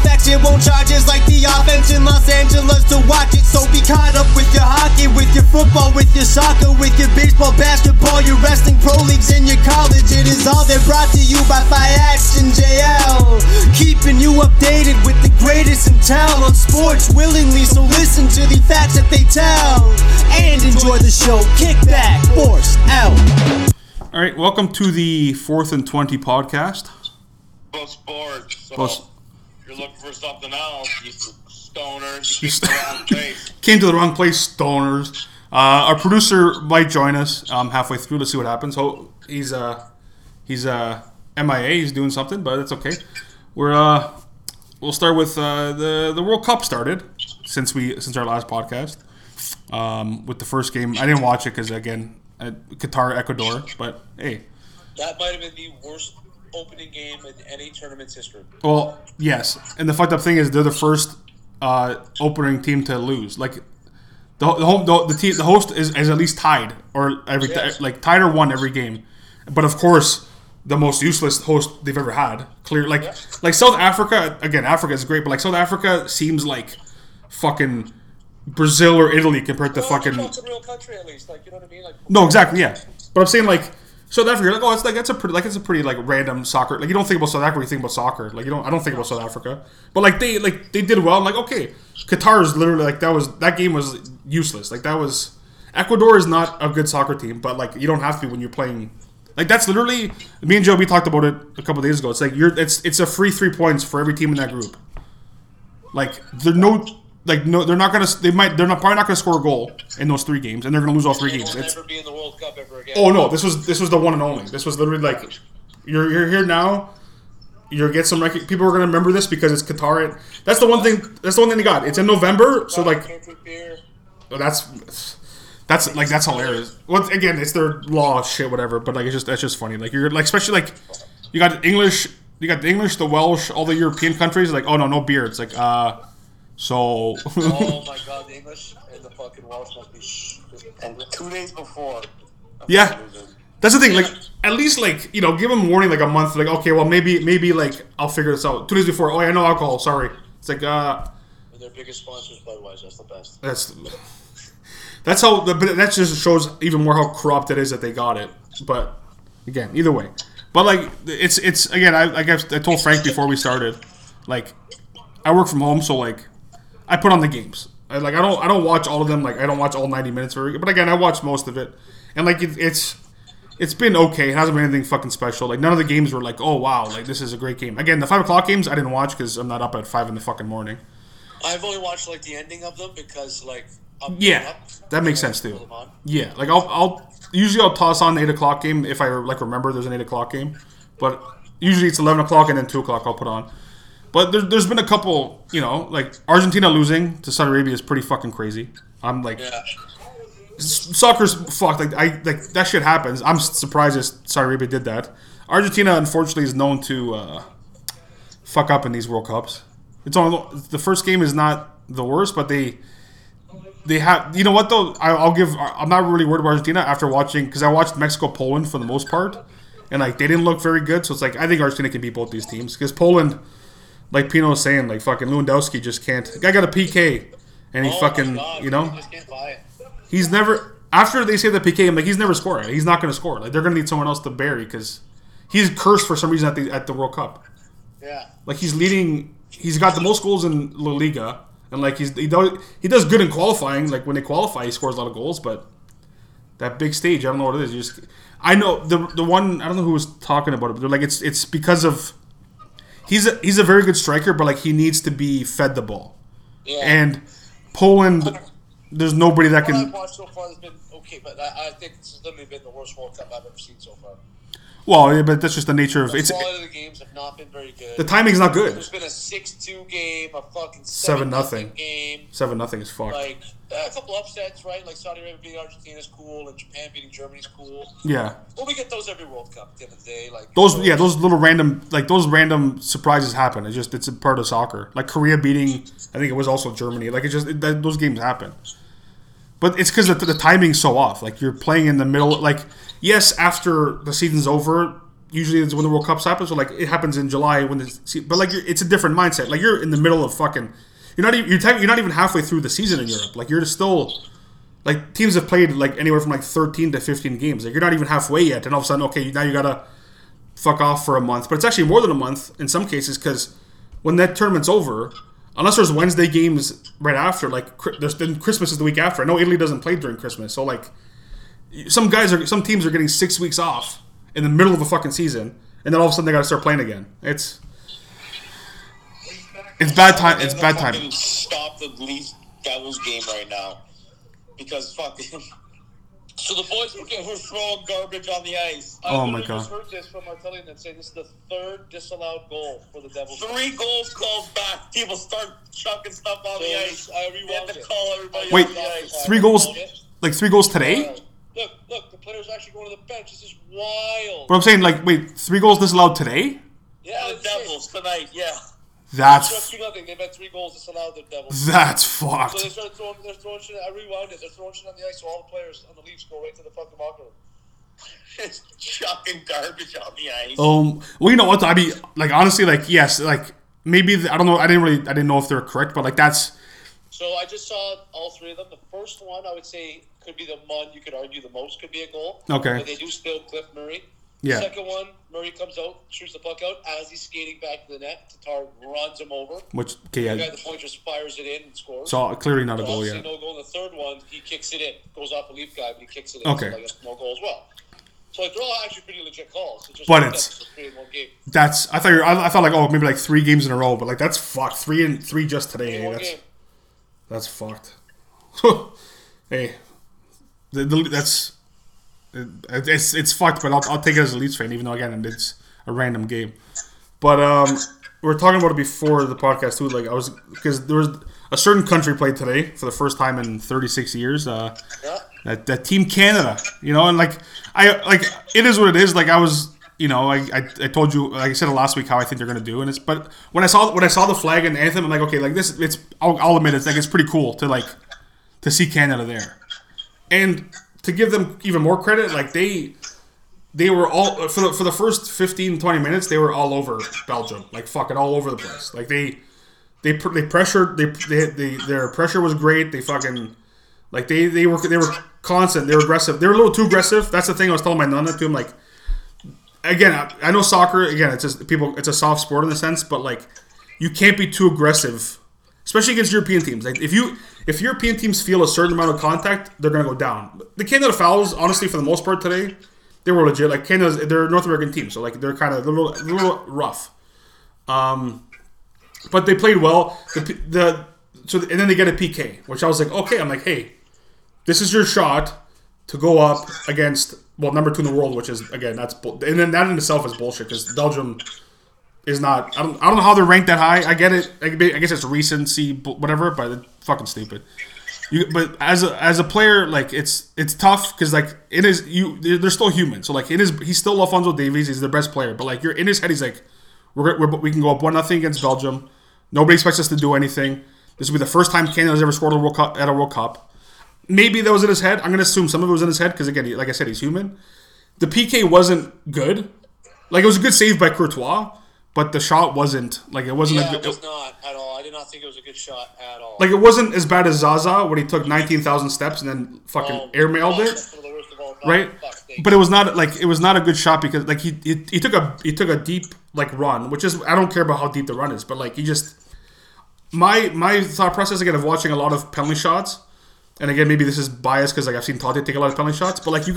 facts. It won't charge us like the offense in Los Angeles to watch it. So be caught up with your hockey, with your football, with your soccer, with your baseball, basketball, your wrestling, pro leagues, and your college. It is all they're brought to you by Fiats and JL, keeping you updated with the greatest in town on sports willingly. So listen to the facts that they tell and enjoy the show. Kick back, force out. All right, welcome to the 4th and 20 podcast. Plus sports. So. You're looking for something else, you stoners. You came to the wrong place. Stoners. Our producer might join us halfway through. Let's see what happens. Oh, he's MIA. He's doing something, but that's okay. We'll start with the World Cup started since our last podcast with the first game. I didn't watch it because again, Qatar, Ecuador. But hey, that might have been the worst opening game in any tournament's history. Well, yes, and the fucked up thing is they're the first opening team to lose. Like the host is at least tied or tied or won every game. But of course, the most useless host they've ever had. Like South Africa again. Africa is great, but like South Africa seems like fucking Brazil or Italy compared to fucking. It's a real country at least, like you know what I mean. Like, no, exactly, yeah. But I'm saying like. South Africa, you're like, oh, it's a pretty random soccer. Like you don't think about South Africa, you think about soccer. Like I don't think about South Africa, but like they did well. I'm like, okay, Qatar is literally like that game was useless. Like that was Ecuador is not a good soccer team, but like you don't have to be when you're playing. Like that's literally me and Joe. We talked about it a couple of days ago. It's like it's a free 3 points for every team in that group. Like they're probably not gonna score a goal in those three games, and they're gonna lose all three games. They'll never be in the World Cup ever again. Oh no, this was the one and only. This was literally like, you're here now. You're get some record. People are gonna remember this because it's Qatar. That's the one thing. That's the one thing they got. It's in November, so like, that's hilarious. Well, again, it's their law, shit, whatever. But like, that's just funny. Like you're like, especially like, you got the English, the Welsh, all the European countries. Like, oh no beer. It's like So. Oh my God! The English and the fucking Welsh must be. And 2 days before. Yeah, that's the thing. Like, at least like give them warning like a month. Like, okay, well maybe like I'll figure this out. 2 days before. Oh yeah, no alcohol. Sorry. It's like And their biggest sponsors, Budweiser. That's the best. That's how. That just shows even more how corrupt it is that they got it. But again, either way. But like it's again. I told Frank before we started. Like, I work from home, so like. I put on the games. I don't watch all of them. Like I don't watch all 90 minutes, but again, I watch most of it. And like it's been okay. It hasn't been anything fucking special. Like none of the games were like, oh wow, like this is a great game. Again, the 5 o'clock games I didn't watch because I'm not up at 5 in the fucking morning. I've only watched like the ending of them because like that makes sense too. Yeah, like I'll usually toss on the 8 o'clock game if I like remember there's an 8 o'clock game, but usually it's 11 o'clock and then 2 o'clock I'll put on. But there's been a couple, like Argentina losing to Saudi Arabia is pretty fucking crazy. I'm like, yeah. Soccer's fucked. Like that shit happens. I'm surprised that Saudi Arabia did that. Argentina, unfortunately, is known to fuck up in these World Cups. It's on the first game is not the worst, but they have. You know what though? I'm not really worried about Argentina after watching because I watched Mexico, Poland for the most part, and like they didn't look very good. So it's like I think Argentina can beat both these teams because Poland. Like Pino was saying, like fucking Lewandowski just can't. The guy got a PK, and he he just can't buy it. He's never. After they say the PK, I'm like, he's never scored. He's not going to score. Like they're going to need someone else to bury because he's cursed for some reason at the World Cup. Yeah. Like he's leading. He's got the most goals in La Liga, and like he does good in qualifying. Like when they qualify, he scores a lot of goals. But that big stage, I don't know what it is. I know the one. I don't know who was talking about it, but they're like it's because of. He's a very good striker, but like he needs to be fed the ball. Yeah. And Poland, there's nobody that can. What I've watched so far has been okay, but I think this has literally been the worst World Cup I've ever seen so far. Well, yeah, but that's just the nature of it's. All of the games have not been very good. The timing's not good. There's been a 6-2 game, a fucking 7-0 game. 7-0 is fucked. Like a couple upsets, right? Like Saudi Arabia beating Argentina is cool, and Japan beating Germany is cool. Yeah. Well, we get those every World Cup at the end of the day. Like those, yeah, those little random, like those random surprises happen. It's just it's a part of soccer. Like Korea beating, I think it was also Germany. Like it just those games happen. But it's because the timing's so off. Like, you're playing in the middle. Like, yes, after the season's over, usually it's when the World Cup happens. So, like, it happens in July. But, like, it's a different mindset. Like, you're in the middle of fucking... You're not even halfway through the season in Europe. Like, you're still... Like, teams have played, like, anywhere from, like, 13 to 15 games. Like, you're not even halfway yet. And all of a sudden, okay, now you got to fuck off for a month. But it's actually more than a month in some cases because when that tournament's over... Unless there's Wednesday games right after, like then Christmas is the week after. I know Italy doesn't play during Christmas, so like some teams are getting 6 weeks off in the middle of a fucking season, and then all of a sudden they got to start playing again. It's bad time. It's bad timing. Stop the Leafs Devils game right now because fucking. So the boys who are throwing garbage on the ice. Oh my God! I just heard this from our Italian that say this is the third disallowed goal for the Devils. 3 goals called back. People start chucking stuff on the ice. I rewatched it. Call everybody. Wait, on the ice. 3 goals? Like 3 goals today? Look, the player's actually going to the bench. This is wild. But I'm saying, like, wait, 3 goals disallowed today? Yeah, the Devils tonight. Yeah. That's nothing. They've had 3 goals disallowed. The Devils. That's fucked. So they started throwing shit. I rewound it. They're throwing shit on the ice. So all the players on the Leafs go right to the fucking locker room. It's chucking garbage on the ice. Well, you know what? I mean, like honestly, like yes, like maybe I don't know. I didn't know if they're correct, but like that's. So I just saw all three of them. The first one, I would say, could be the one you could argue the most could be a goal. Okay. But they do still clip Murray. Yeah. Second one, Murray comes out, shoots the puck out as he's skating back to the net. Tatar runs him over. Which, okay, yeah. The guy at the point just fires it in and scores. So clearly not a goal, yeah. No goal. The third one, he kicks it in. Goes off a Leaf guy, but he kicks it in. Okay. So like no goal as well. So like, they're all actually pretty legit calls. It's just but it's 3-1 game. That's I thought like maybe like 3 games in a row, but like that's fucked. 3 just today. Hey, that's fucked. Hey, that's. It's fucked, but I'll take it as a Leafs fan, even though again it's a random game. But we were talking about it before the podcast too. Like because there was a certain country played today for the first time in 36 years. That Team Canada, you know, and like I like it is what it is. Like I was, you know, I told you, like I said last week, how I think they're gonna do, and it's. But when I saw the flag and the anthem, I'm like, okay, like this. It's I'll admit it's pretty cool to see Canada there, and. To give them even more credit, like they were all for the first 15, 20 minutes, they were all over Belgium, like fucking all over the place. Like they pressured, their pressure was great. They fucking like they were constant. They were aggressive. They were a little too aggressive. That's the thing I was telling my nana too. I'm like, again, I know soccer. Again, it's just people. It's a soft sport in the sense, but like you can't be too aggressive. Especially against European teams. Like if European teams feel a certain amount of contact, they're gonna go down. The Canada fouls, honestly, for the most part today, they were legit. Like they're a North American team, so like they're kind of a little rough. But they played well. And then they get a PK, which I was like, okay, I'm like, hey, this is your shot to go up against number 2 in the world, which is again that's and then that in itself is bullshit because Belgium. Is not. I don't know how they're ranked that high. I get it. I guess it's recency, whatever. But it's fucking stupid. But as a player, like it's tough because like it is you. They're still human. So like it is. He's still Alphonso Davies. He's the best player. But like you're in his head. He's like, we can go up 1-0 against Belgium. Nobody expects us to do anything. This will be the first time Canada's ever scored at a World Cup. Maybe that was in his head. I'm gonna assume some of it was in his head because again, like I said, he's human. The PK wasn't good. Like it was a good save by Courtois. But the shot wasn't a good. It was not at all. I did not think it was a good shot at all. Like it wasn't as bad as Zaza when he took 19,000 steps and then fucking airmailed it, right? But it was not a good shot because like he took a deep run, which is I don't care about how deep the run is, but like he just my thought process again of watching a lot of penalty shots, and again maybe this is biased because like I've seen Totti take a lot of penalty shots, but like you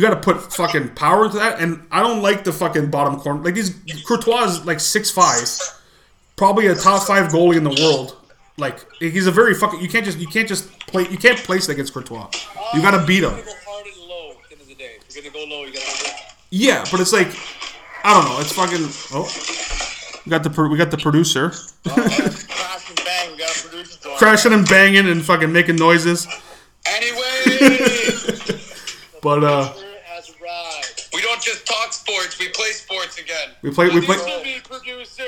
gotta put fucking power into that, and I don't like the fucking bottom corner. Like these Courtois is 6'5", probably a top 5 goalie in the world. Like he's a very fucking. You can't place against Courtois. You gotta beat him. You're gonna go hard and low at the end of the day. You're gonna go low. You gotta. Yeah, but it's like, I don't know. It's fucking. Oh, we got the producer. Crashing and banging and fucking making noises. Anyway. But we don't just talk sports. We play sports again. We play. Producer.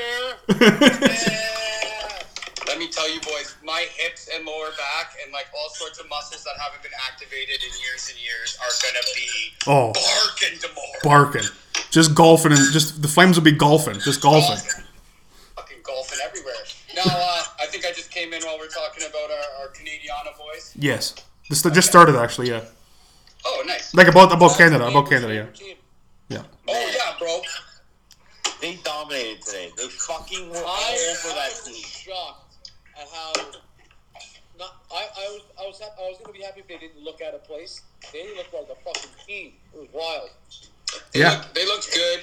Let me tell you, boys, my hips and lower back and like all sorts of muscles that haven't been activated in years and years are gonna be barking tomorrow. Barking, just golfing, and just the Flames will be golfing, just golfing. Fucking golfing everywhere. Now, I think I just came in while we're talking about our Canadiana voice. Yes, this just started actually. Yeah. Oh, nice. Like about Canada, yeah. Yeah. Oh yeah, bro. They dominated today. They fucking were over that team. Shocked at how. I was gonna be happy if they didn't look out of place. They looked like a fucking team. It was wild. They looked good.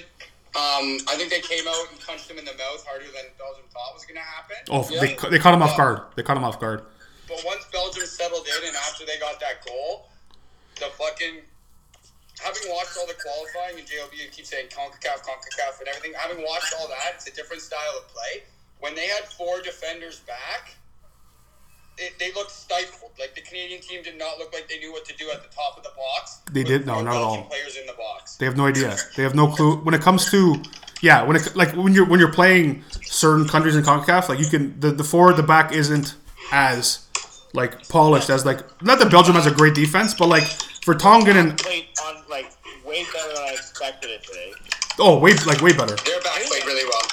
I think they came out and punched him in the mouth harder than Belgium thought was gonna happen. Oh, yeah. They caught him off guard. They caught him off guard. But once Belgium settled in, and after they got that goal, the fucking. Having watched all the qualifying, and JLB you keep saying CONCACAF, and everything, having watched all that, it's a different style of play. When they had four defenders back, they looked stifled. Like, the Canadian team did not look like they knew what to do at the top of the box. They did, no, not at all. Players in the box. They have no idea. They have no clue. When it comes to, yeah, when you're playing certain countries in CONCACAF, like, you can, the forward, the back isn't as, like, polished as, like, not that Belgium has a great defense, but, like, for Tongan and played on like way better than I expected it today. Oh, way better. Their back played really well,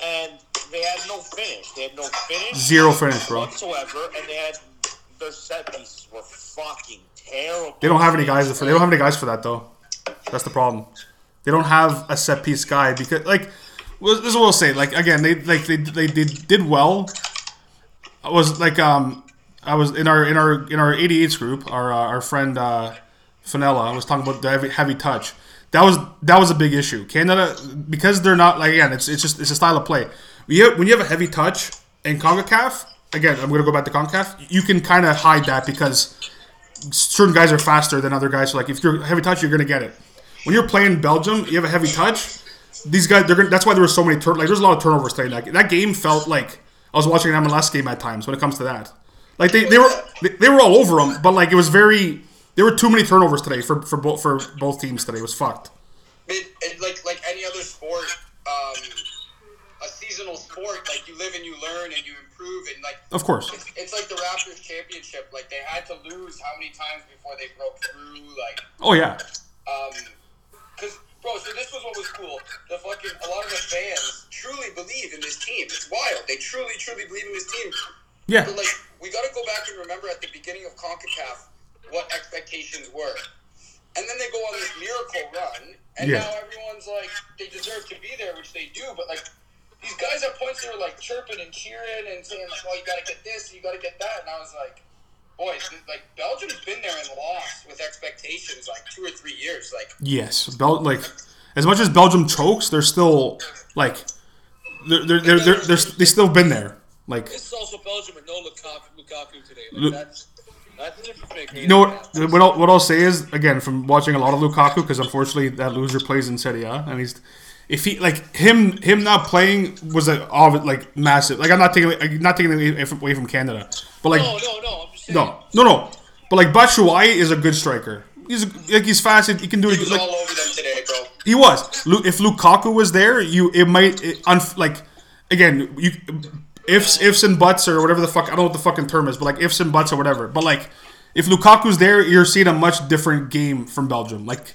and they had no finish. They had no finish. Zero finish, bro. Whatsoever, and they had their set pieces were fucking terrible. They don't have any guys for. They don't have any guys for that though. That's the problem. They don't have a set piece guy because like this is what I'll say. Like again, they did well. I was like I was in our 88s group. Our friend Fanella was talking about the heavy touch. That was a big issue. Canada because they're not like again. It's a style of play. When you have a heavy touch in CONCACAF again. I'm gonna go back to CONCACAF. You can kind of hide that because certain guys are faster than other guys. So like if you're heavy touch, you're gonna get it. When you're playing Belgium, you have a heavy touch. These guys that's why there were so many there's a lot of turnovers today. Like that game felt like I was watching an MLS game at times when it comes to that. Like they were all over them, but like it was very. There were too many turnovers today for both teams today. It was fucked. Like any other sport, a seasonal sport, like you live and you learn and you improve and like. Of course. It's like the Raptors championship. Like they had to lose how many times before they broke through? Like. Oh yeah. Because bro, so this was what was cool. A lot of the fans truly believe in this team. It's wild. They truly believe in this team. Yeah. But like we got to go back and remember at the beginning of CONCACAF what expectations were, and then they go on this miracle run, and now everyone's like they deserve to be there, which they do. But like these guys at points they were like chirping and cheering and saying like, "Oh, you got to get this, you got to get that," and I was like, "Boys, like Belgium's been there and lost with expectations like 2 or 3 years." Like yes, like as much as Belgium chokes, they're still like they still been there. Like, it's also Belgium with no Lukaku today. Like, that's a different thing. You know what I'll say is, again, from watching a lot of Lukaku, because unfortunately that loser plays in Serie A, and he's if he like him not playing was like massive. Like I'm not taking it away from Canada, but like no, I'm just saying. no. But like Batshuayi is a good striker. He's fast. He can do it. He was like, all over them today, bro. He was. If Lukaku was there, it might. Ifs and buts or whatever the fuck, I don't know what the fucking term is, but like ifs and buts or whatever. But like, if Lukaku's there, you're seeing a much different game from Belgium. Like,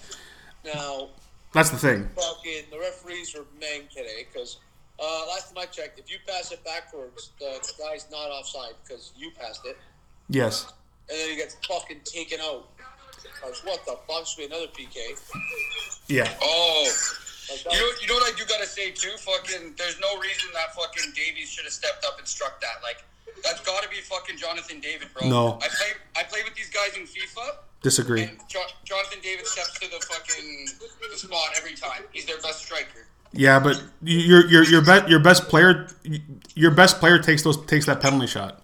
now that's the thing. Fucking the referees were men today because last time I checked, if you pass it backwards, the guy's not offside because you passed it. Yes. And then he gets fucking taken out. Because what the fuck should be another PK? Yeah. Oh. You know what I do gotta say too? Fucking, there's no reason that fucking Davies should have stepped up and struck that. Like, that's gotta be fucking Jonathan David, bro. No. I play with these guys in FIFA. Disagree. And Jonathan David steps to the spot every time. He's their best striker. Yeah, but your best player takes that penalty shot.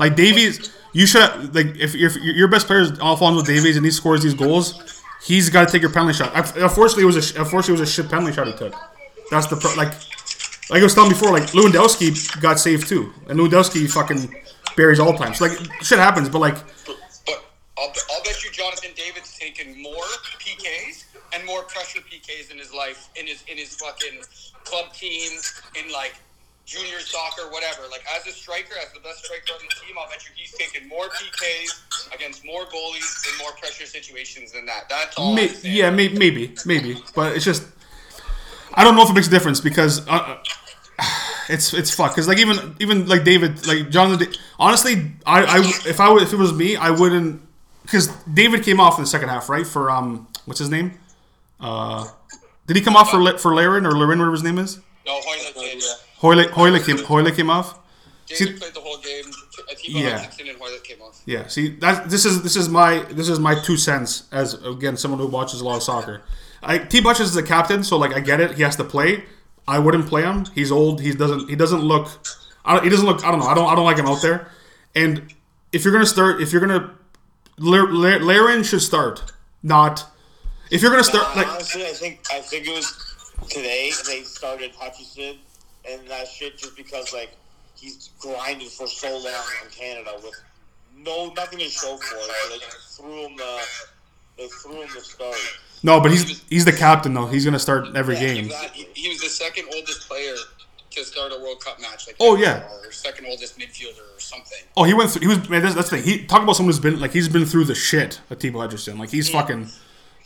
Like Davies, you should like if your best player is Alphonso Davies and he scores these goals. He's got to take your penalty shot. Unfortunately, it was a shit penalty shot he took. That's the pro like I was telling before. Like Lewandowski got saved too, and Lewandowski fucking buries all times. So, like shit happens, but like. I'll bet you Jonathan David's taken more PKs and more pressure PKs in his life, in his fucking club teams, in like junior soccer, whatever. Like as a striker, as the best striker on the team, I'll bet you he's taken more PKs against more goalies in more pressure situations than that. That's all. Maybe, but it's just I don't know if it makes a difference because it's fucked. Cause like even like David, like Jonathan. Honestly, if it was me, I wouldn't. Because David came off in the second half, right? For what's his name? Did he come off for Laren or Laren, whatever his name is? No, Hoyle came off. David played the whole game. I think and Hoyle came off. Yeah. See, this is my 2 cents as again someone who watches a lot of soccer. T. Butch is the captain, so like I get it. He has to play. I wouldn't play him. He's old. He doesn't look. I don't know. I don't like him out there. And if you're gonna start, Laren should start, not if you're gonna start. Like honestly, I think it was today they started Hutchison and that shit just because like he's grinded for so long in Canada with nothing to show for it. So they threw him the start. No, but he's the captain though. He's gonna start every game. He was the second oldest player to start a World Cup match, like or second oldest midfielder or something. Oh, he went through. He was man. That's the thing. He talk about someone who's been like he's been through the shit. Atiba Hutchinson, like he's fucking,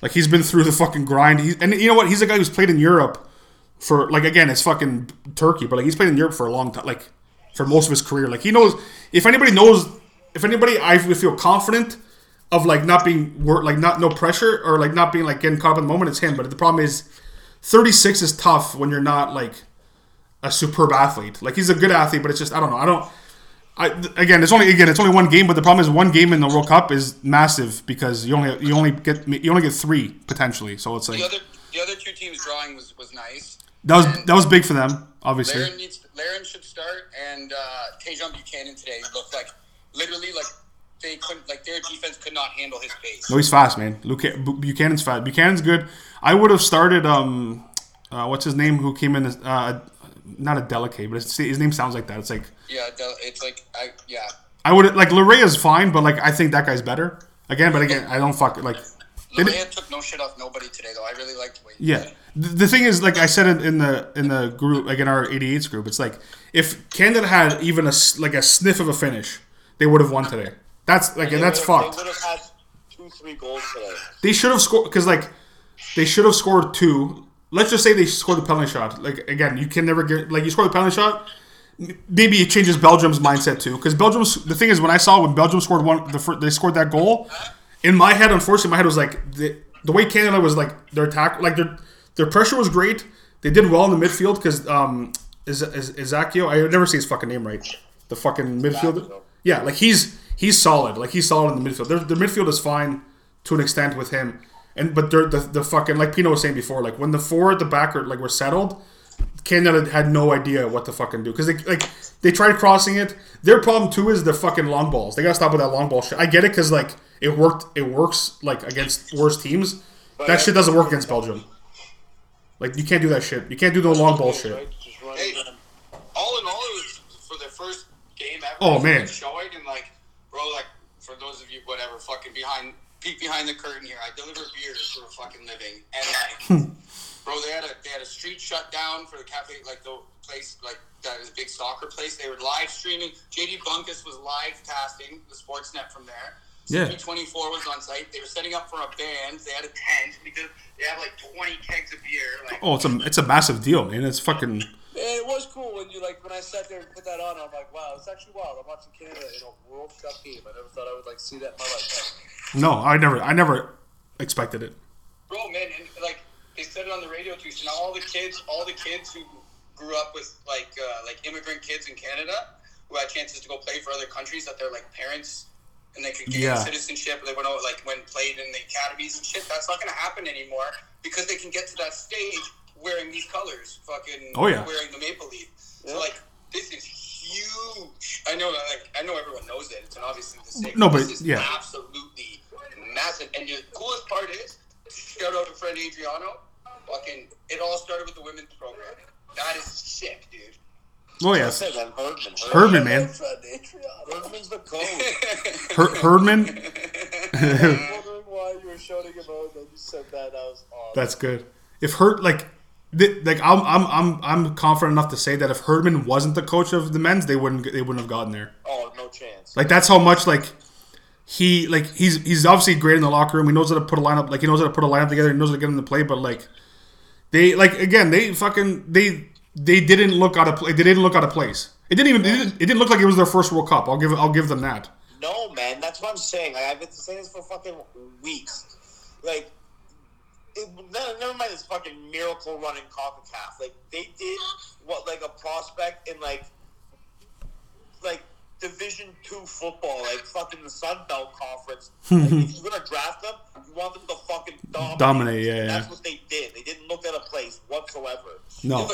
like he's been through the fucking grind. And you know what? He's a guy who's played in Europe for like again, it's fucking Turkey, but like he's played in Europe for a long time, like for most of his career. Like he knows if anybody, I feel confident of like not being like not no pressure or like not being like getting caught up in the moment. It's him. But the problem is, 36 is tough when you're not like a superb athlete. Like he's a good athlete, but it's just it's only one game, but the problem is one game in the World Cup is massive because you only get three potentially. So it's like the other two teams drawing was nice. That was big for them, obviously. Laren should start, and Tejon Buchanan today looked like literally like they couldn't like their defense could not handle his pace. No, he's fast, man. Buchanan's fast. Buchanan's good. I would have started what's his name who came in not a delicate, but his name sounds like that. It's like I would like Larea fine, but like I think that guy's better. Again, I don't fuck like. Larea took no shit off nobody today, though. I really liked the way. Yeah, the thing is, like I said in the group, like in our 88s group, it's like if Canada had even a sniff of a finish, they would have won today. That's like and that's fucked. They would have had 2-3 goals today. They should have scored because like they should have scored two. Let's just say they scored the penalty shot. Like again, you can never get like you score the penalty shot. Maybe it changes Belgium's mindset too, because Belgium's the thing is when Belgium scored they scored that goal. In my head, unfortunately, was like the way Canada was like their attack, like their pressure was great. They did well in the midfield because Izakio, I would never say his fucking name right. The fucking midfielder, yeah, like he's solid. Like he's solid in the midfield. Their midfield is fine to an extent with him. But the fucking like Pino was saying before, like when the four at the back were settled, Canada had no idea what to fucking do because they tried crossing it. Their problem too is the fucking long balls. They gotta stop with that long ball shit. I get it because like it worked. It works like against worse teams. But that shit doesn't work against Belgium. Like you can't do that shit. You can't do the long ball shit. Hey, all in all, it was for their first game ever. Oh man, showing and like bro, like for those of you whatever fucking behind. Peek behind the curtain here. I deliver beers for a fucking living, and like, bro, they had a street shut down for the cafe, like the place, like that is a big soccer place. They were live streaming. JD Bunkus was live casting the Sportsnet from there. Yeah. C24 was on site. They were setting up for a band. They had a tent because they have like 20 kegs of beer. Like, oh, it's a massive deal, man. It's fucking. It was cool when I sat there and put that on. I'm like, wow, it's actually wild. I'm watching Canada in a World Cup game. I never thought I would like see that in my life. No, I never expected it. Bro, man, and like they said it on the radio too. So now all the kids who grew up with like immigrant kids in Canada who had chances to go play for other countries that their like parents and they could get citizenship. They went out like when played in the academies and shit. That's not going to happen anymore because they can get to that stage wearing these colors, fucking wearing the maple leaf. Yeah. So like this is huge. I know everyone knows it. It's an obvious thing to say. No, but this is absolutely massive. And the coolest part is Shout out to friend Adriano. Fucking, it all started with the women's program. That is sick, dude. Oh, yes. Herdman, man. Herdman's the code. Herdman? I'm wondering why you were shouting about that. You said that. That was awesome. That's good. If Herd, like I'm confident enough to say that if Herdman wasn't the coach of the men's, they wouldn't have gotten there. Oh, no chance. Like, that's how much, like, he, like, he's obviously great in the locker room. He knows how to put a lineup, like, he knows how to put a lineup together. He knows how to get him to play, but, like, they, like, again, they fucking, they didn't look out of place. They didn't look out of place. It didn't even. It didn't look like it was their first World Cup. I'll give them that. No, man, that's what I'm saying. Like, I've been saying this for fucking weeks. Like, never mind this fucking miracle run in CONCACAF. Like, they did what like a prospect in like Division II football, like fucking the Sun Belt Conference. Like, if you're gonna draft them, you want them to fucking dominate. Yeah, and that's what they did. They didn't look out of place whatsoever. No.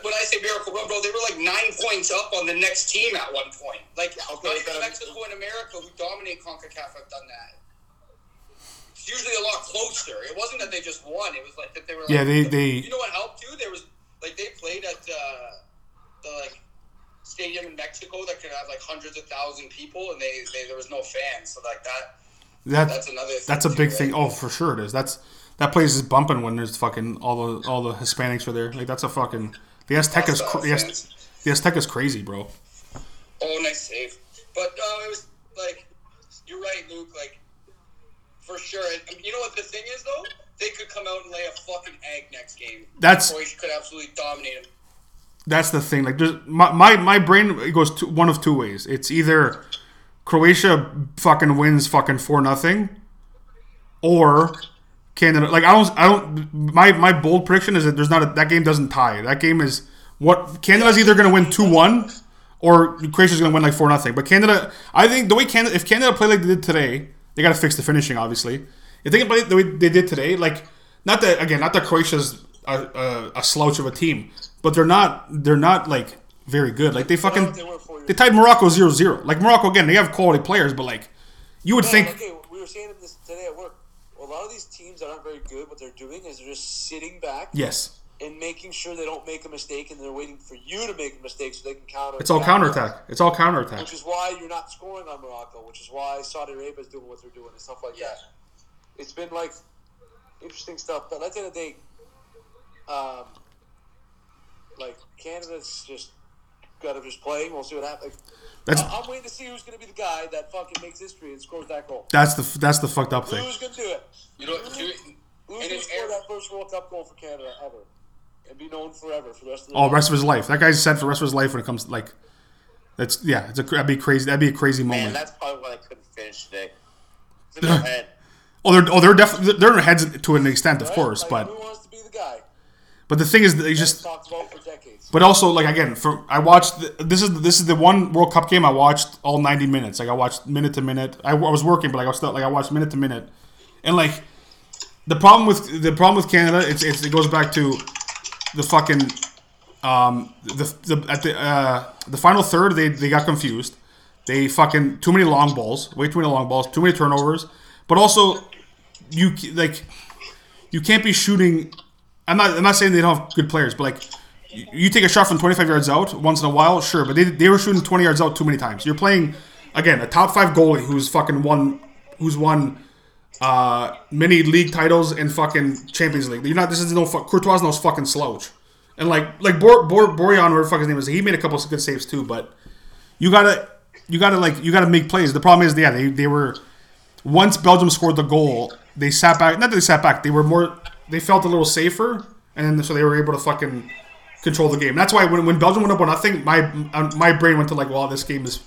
When I say miracle run, bro, they were like 9 points up on the next team at one point. Like, okay, not even Mexico and America, who dominate CONCACAF, have done that. It's usually a lot closer. It wasn't that they just won. It was like that they were like... Yeah, they... You know what helped too? There was... Like, they played at the, like, stadium in Mexico that could have, like, hundreds of thousand people, and they there was no fans. So, like, that's another thing. That's a big thing. Oh, for sure it is. That place is bumping when there's fucking all the Hispanics are there. Like, that's a fucking... The Aztec is crazy, bro. Oh, nice save. But it was like, you're right, Luke. Like, for sure. I mean, you know what the thing is, though? They could come out and lay a fucking egg next game. That's Croatia could absolutely dominate them. That's the thing. Like, my brain, it goes one of two ways. It's either Croatia fucking wins fucking 4-0, or Canada. Like, I don't. My bold prediction is that there's not that game doesn't tie. That game is what Canada's either going to win 2-1, or Croatia's going to win like 4-0. But Canada, I think the way Canada, if Canada play like they did today, they got to fix the finishing. Obviously, if they can play the way they did today, like not that Croatia's a slouch of a team, but they're not like very good. Like they fucking they tied Morocco 0-0. Like Morocco again, they have quality players, but like you would think. Okay, we were saying this today at work. A lot of these teams that aren't very good, what they're doing is they're just sitting back, yes, and making sure they don't make a mistake, and they're waiting for you to make a mistake so they can counter. It's all counterattack. It's all counterattack, which is why you're not scoring on Morocco, which is why Saudi Arabia is doing what they're doing and stuff like that. It's been like interesting stuff, but at the end of the day, like Canada's just got to just play. We'll see what happens. I'm waiting to see who's going to be the guy that fucking makes history and scores that goal. That's the fucked up thing. Who's going to do it? You know, who's going to score that first World Cup goal for Canada ever and be known forever for the rest of the rest of his life? That guy's set for the rest of his life when it comes to, like, that's yeah. That'd be crazy. That'd be a crazy moment. Man, that's probably why I couldn't finish today. It's in my head. They're definitely they're in their heads to an extent, of course, like, but who wants to be the guy? But the thing is, they just talked about for decades. But also, like again, this is the one World Cup game I watched all 90 minutes. Like I watched minute to minute. I was working, but like I was still like I watched minute to minute. And like the problem with Canada, it goes back to the fucking at the final third they got confused. They fucking too many long balls, way too many long balls, too many turnovers. But also you can't be shooting. I'm not saying they don't have good players, but like you take a shot from 25 yards out once in a while, sure, but they were shooting 20 yards out too many times. You're playing again a top 5 goalie who's won many league titles and fucking Champions League. You're not this is no Courtois no fucking slouch, and like Borjan whatever the fuck his name is, he made a couple of good saves too, but you gotta make plays. The problem is they were once Belgium scored the goal, they sat back. Not that they sat back, they were more. They felt a little safer, and so they were able to fucking control the game. That's why when Belgium went up 1-0, my brain went to like, well, this game is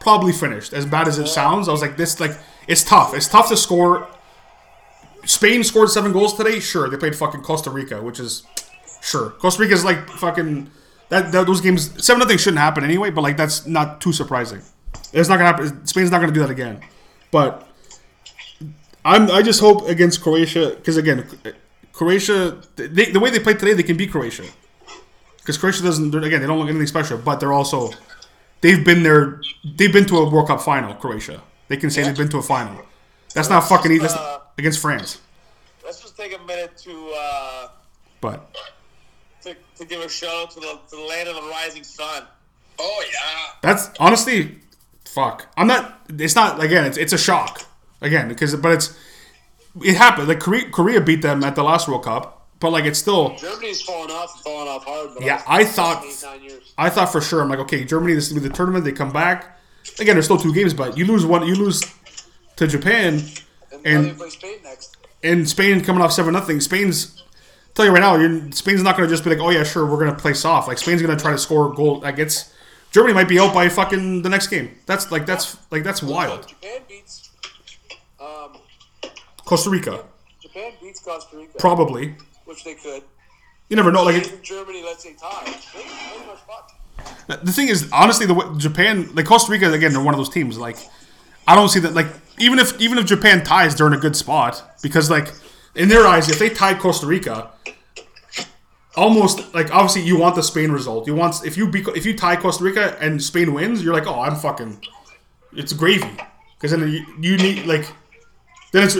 probably finished. As bad as it sounds, I was like, this like it's tough. It's tough to score. Spain scored 7 goals today. Sure, they played fucking Costa Rica, which is sure Costa Rica is like fucking that those games 7-0 shouldn't happen anyway. But like that's not too surprising. It's not gonna happen. Spain's not gonna do that again. But I just hope against Croatia because again. Croatia, the way they played today, they can beat Croatia. Because Croatia doesn't, again, they don't look anything special, but they're also, they've been to a World Cup final, Croatia. They can say they've been to a final. That's not fucking, that's against France. That's take a minute to give a shout out to the land of the rising sun. Oh yeah, that's honestly, fuck. I'm not. It's not again. It's a shock again because it happened. Like Korea beat them at the last World Cup, but like it's still Germany's falling off hard. But yeah, I thought for sure. I'm like, okay, Germany, this will be the tournament. They come back again. There's still two games, but you lose to Japan, and they play Spain next. And Spain coming off 7-0. Spain's, I'll tell you right now, Spain's not going to just be like, oh yeah, sure, we're going to play soft. Like Spain's going to try to score a goal. Like it's Germany might be out by fucking the next game. That's wild. Japan beats Costa Rica. Japan beats Costa Rica. Probably. Which they could. You never know. Like Germany, let's say tie. The thing is, honestly, the way Japan, like Costa Rica, again, they're one of those teams. Like I don't see that. Like even if Japan ties, they're in a good spot. Because, like, in their eyes, if they tie Costa Rica, almost, like, obviously you want the Spain result. You want, if you tie Costa Rica and Spain wins, you're like, oh, I'm fucking, it's gravy. Because then you need, like, then it's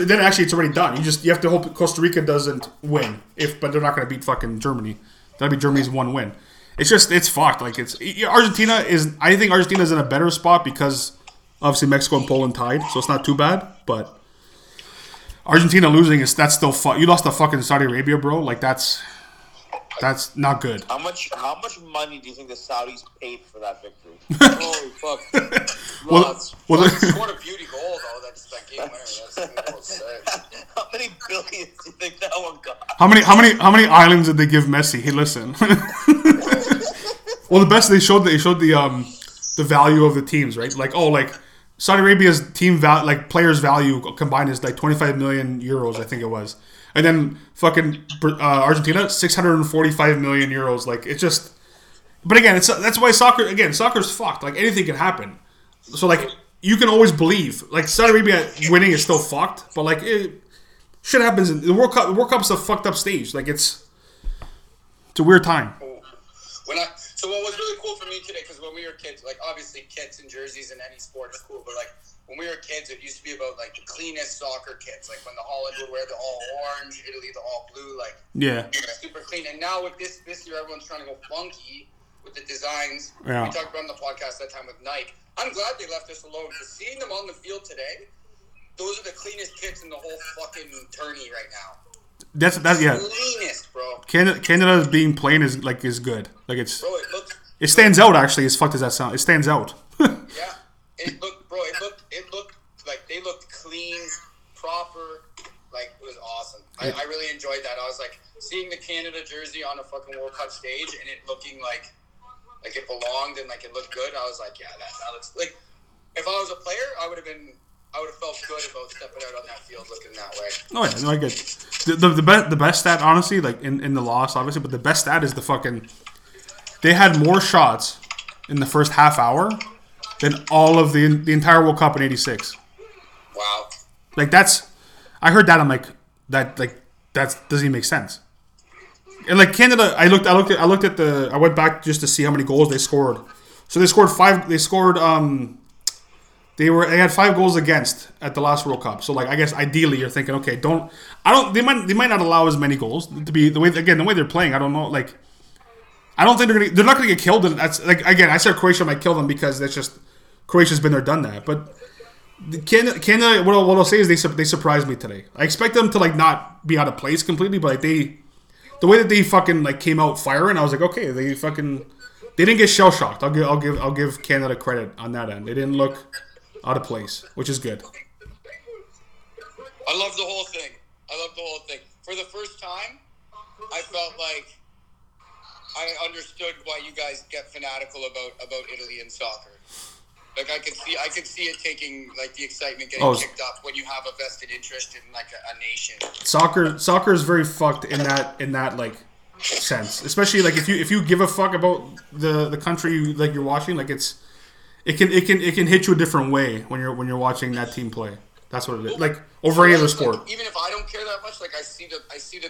already done. You have to hope Costa Rica doesn't win. But they're not going to beat fucking Germany. That'd be Germany's one win. It's just, it's fucked. Like, I think Argentina's in a better spot because obviously Mexico and Poland tied, so it's not too bad, but Argentina losing that's still you lost to fucking Saudi Arabia, bro. Like that's not good. How much money do you think the Saudis paid for that victory? Holy fuck! Well, what a beauty goal though. That game winner. That's how many billions do you think that one got? How many islands did they give Messi? Hey, listen. Well, the best they showed the value of the teams, right? Like Saudi Arabia's team players value combined is like 25 million euros, I think it was, and then fucking Argentina 645 million euros. Like it's just, but again, that's why soccer's fucked. Like anything can happen, so like you can always believe. Like Saudi Arabia winning is still fucked, but like shit happens. In the World Cup, the World Cup's a fucked up stage. Like it's a weird time. So what was really cool for me today, because when we were kids, like obviously kits and jerseys in any sport is cool, but like when we were kids, it used to be about like the cleanest soccer kits, like when the Holland would wear the all orange, Italy the all blue, like yeah, super clean. And now with this year, everyone's trying to go funky with the designs. Yeah. We talked about on the podcast that time with Nike. I'm glad they left us alone, because seeing them on the field today, those are the cleanest kits in the whole fucking tourney right now. That's yeah. Cleanest, bro. Canada being plain is good. Like it's bro, it stands out actually. As fucked as that sounds, it stands out. Yeah, it looked like they looked clean, proper. Like it was awesome. Yeah. I really enjoyed that. I was like seeing the Canada jersey on a fucking World Cup stage and it looking like it belonged and like it looked good. I was like, yeah, that looks like. If I was a player, I would have felt good about stepping out on that field looking that way. No, yeah, no, I get it. The best stat, honestly, like in the loss, obviously, but the best stat is the fucking. They had more shots in the first half hour than all of the entire World Cup in '86. Wow. Like that's, I heard that I'm like that doesn't even make sense. And like Canada, I went back just to see how many goals they scored. So they scored five. They scored They had 5 goals against at the last World Cup. So like I guess ideally you're thinking, okay, they might not allow as many goals to be the way they're playing. I don't know, like I don't think they're not going to get killed. And that's like again, I said Croatia might kill them because that's just Croatia's been there, done that. But Canada, what I'll say is they surprised me today. I expect them to like not be out of place completely, but like the way that they fucking like came out firing, I was like, okay, they didn't get shell shocked. I'll give Canada credit on that end. They didn't look out of place, which is good. I love the whole thing. For the first time, I felt like I understood why you guys get fanatical about Italy and soccer. Like I could see it taking like the excitement getting kicked up when you have a vested interest in like a nation. Soccer is very fucked in that like sense, especially like if you give a fuck about the country like you're watching, like it's. It can hit you a different way when you're watching that team play. That's what it is. Like over any other sport. Like, even if I don't care that much, like I see the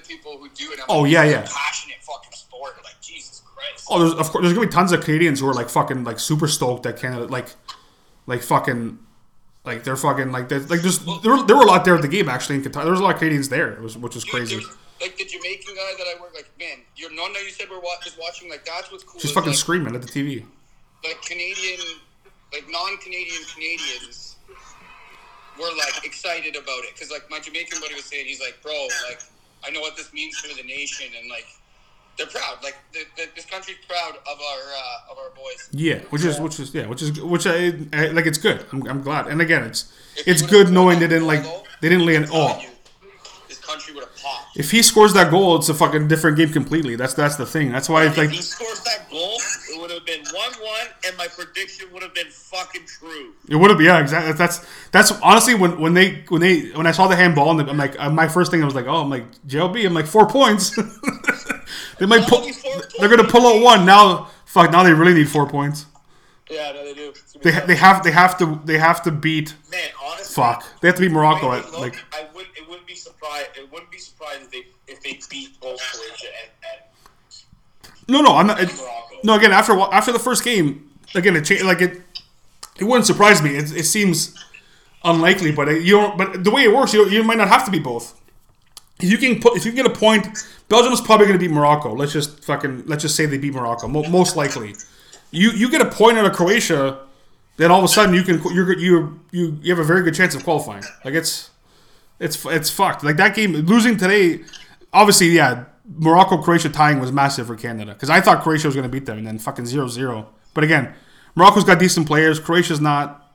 people who do it. I'm a passionate fucking sport. Like Jesus Christ. Oh, there's gonna be tons of Canadians who are like fucking like super stoked that Canada like fucking Like they're fucking like that. Like there's there were a lot there at the game actually in Qatar. There was a lot of Canadians there, which was crazy. Like the Jamaican guy that I work like, man, your nonna you said was watching, like that's what's cool. She's fucking like, screaming at the TV. Like Canadian, like non-Canadian Canadians were like excited about it because like my Jamaican buddy was saying, he's like, bro, like I know what this means for the nation and like. They're proud, like this country's proud of our boys. Yeah, which I it's good. I'm glad, and again, it's good knowing they didn't lay an all. This country would have popped. If he scores that goal, it's a fucking different game completely. That's the thing. That's why it's like if he scores that goal, it would have been 1-1, and my prediction would have been fucking true. It would have, yeah, exactly. That's honestly when I saw the handball, and I'm like my first thing I was like, oh, I'm like JLB, I'm like 4 points. They might they're going to pull out one now. Fuck! Now they really need 4 points. Yeah, no, they do. They have to beat. Man, honestly, fuck! They have to beat Morocco. It wouldn't be surprised if they beat both Croatia and No, I'm not. Again, after the first game, again, it changed. Like it wouldn't surprise me. It seems unlikely, but but the way it works, you might not have to beat both. If you can get a point, Belgium's probably going to beat Morocco. Let's just say they beat Morocco, most likely. You get a point out of Croatia, then all of a sudden you have a very good chance of qualifying. Like it's fucked. Like that game losing today, obviously, yeah. Morocco Croatia tying was massive for Canada because I thought Croatia was going to beat them and then fucking 0-0. But again, Morocco's got decent players. Croatia's not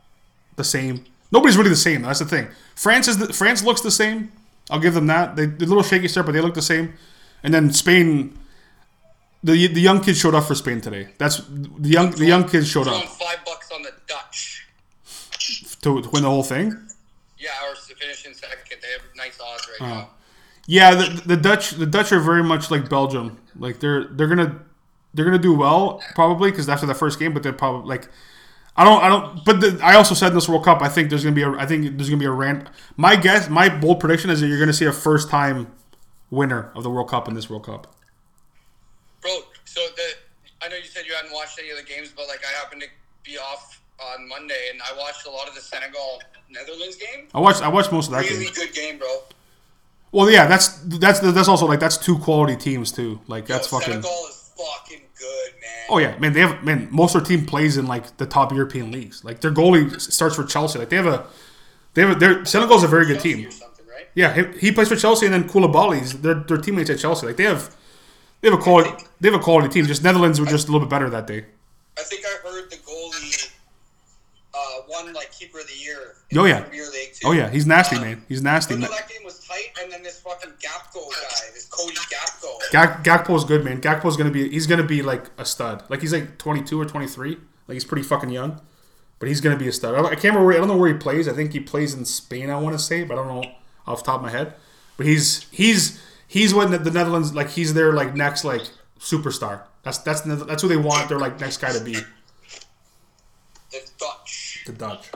the same. Nobody's really the same. That's the thing. France looks the same. I'll give them that. They did a little shaky start, but they look the same. And then Spain, the young kids showed up for Spain today. That's the young kids showed up. $5 on the Dutch to win the whole thing. Yeah, or to finish in second. They have nice odds right now. Yeah, the Dutch are very much like Belgium. Like they're gonna do well probably because after the first game, but they're probably like. I don't. But I also said in this World Cup, I think there's gonna be a rant. My guess, my bold prediction is that you're gonna see a first time winner of the World Cup in this World Cup. Bro, so I know you said you hadn't watched any of the games, but like I happened to be off on Monday, and I watched a lot of the Senegal Netherlands game. I watched most of that game. Really good game, bro. Well, yeah, that's also like that's two quality teams too. Like that's fucking. Senegal is fucking good, man. Oh yeah, man. They have most of their team plays in like the top European leagues. Like their goalie starts for Chelsea. Like they have Senegal's a very good team. Right? Yeah, he plays for Chelsea, and then Koulibaly's their teammates at Chelsea. Like they have a quality team. Just Netherlands were just a little bit better that day. I think I heard the goalie won like keeper of the year. Oh yeah. Premier League too. Oh yeah, he's nasty, man. He's nasty. That game was tight, and then this fucking Gakpo guy, this Cody Gakpo. Gakpo's good, man. Gakpo's he's gonna be like a stud. Like he's like 22 or 23. Like he's pretty fucking young, but he's gonna be a stud. I can't remember. I don't know where he plays. I think he plays in Spain. I want to say, but I don't know off the top of my head. But he's what the Netherlands like. He's their like next like superstar. That's who they want. Their like next guy to be. The Dutch.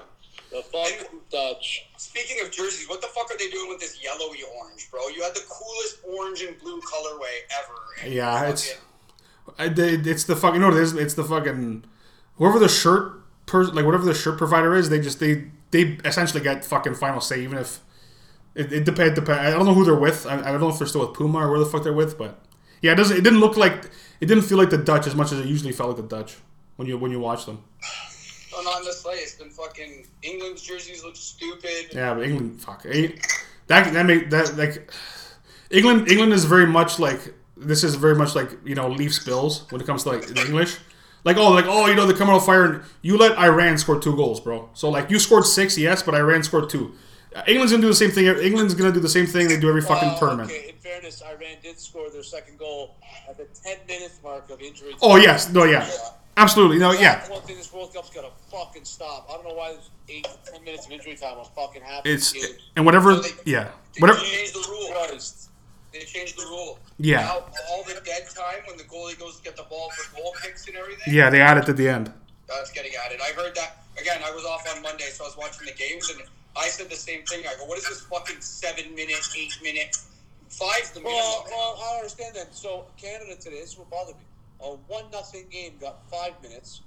Speaking of jerseys, what the fuck are they doing with this yellowy orange, bro? You had the coolest orange and blue colorway ever. Yeah, it's the fucking no. It's the fucking whoever the shirt whatever the shirt provider is. They essentially get fucking final say, even if it depends. I don't know who they're with. I don't know if they're still with Puma or where the fuck they're with, but yeah, it didn't look like it didn't feel like the Dutch as much as it usually felt like the Dutch when you watch them. On this slate, it's been fucking England's jerseys look stupid. Yeah, but England, fuck England is very much like this is very much like you know Leafs Bills when it comes to like the English, like you know they come out of fire and you let Iran score 2 goals, bro. So like you scored 6, yes, but Iran scored 2. England's gonna do the same thing. England's gonna do the same thing they do every fucking tournament. Okay. In fairness, Iran did score their second goal at the 10-minute mark of injury. Oh yes, no, yeah. Absolutely, no, yeah. One thing this World Cup's got to fucking stop. I don't know why there's 8 to 10 minutes of injury time will fucking happen. They changed the rule. Christ. They changed the rule. Yeah. Now, all the dead time when the goalie goes to get the ball for goal kicks and everything. Yeah, they add it at the end. That's getting added. I heard that. Again, I was off on Monday, so I was watching the games, and I said the same thing. I go, what is this fucking 7-minute, 8-minute, 5-minute? Well, I don't understand that. So Canada today, this is what bothered me. A 1-0 game got 5 minutes.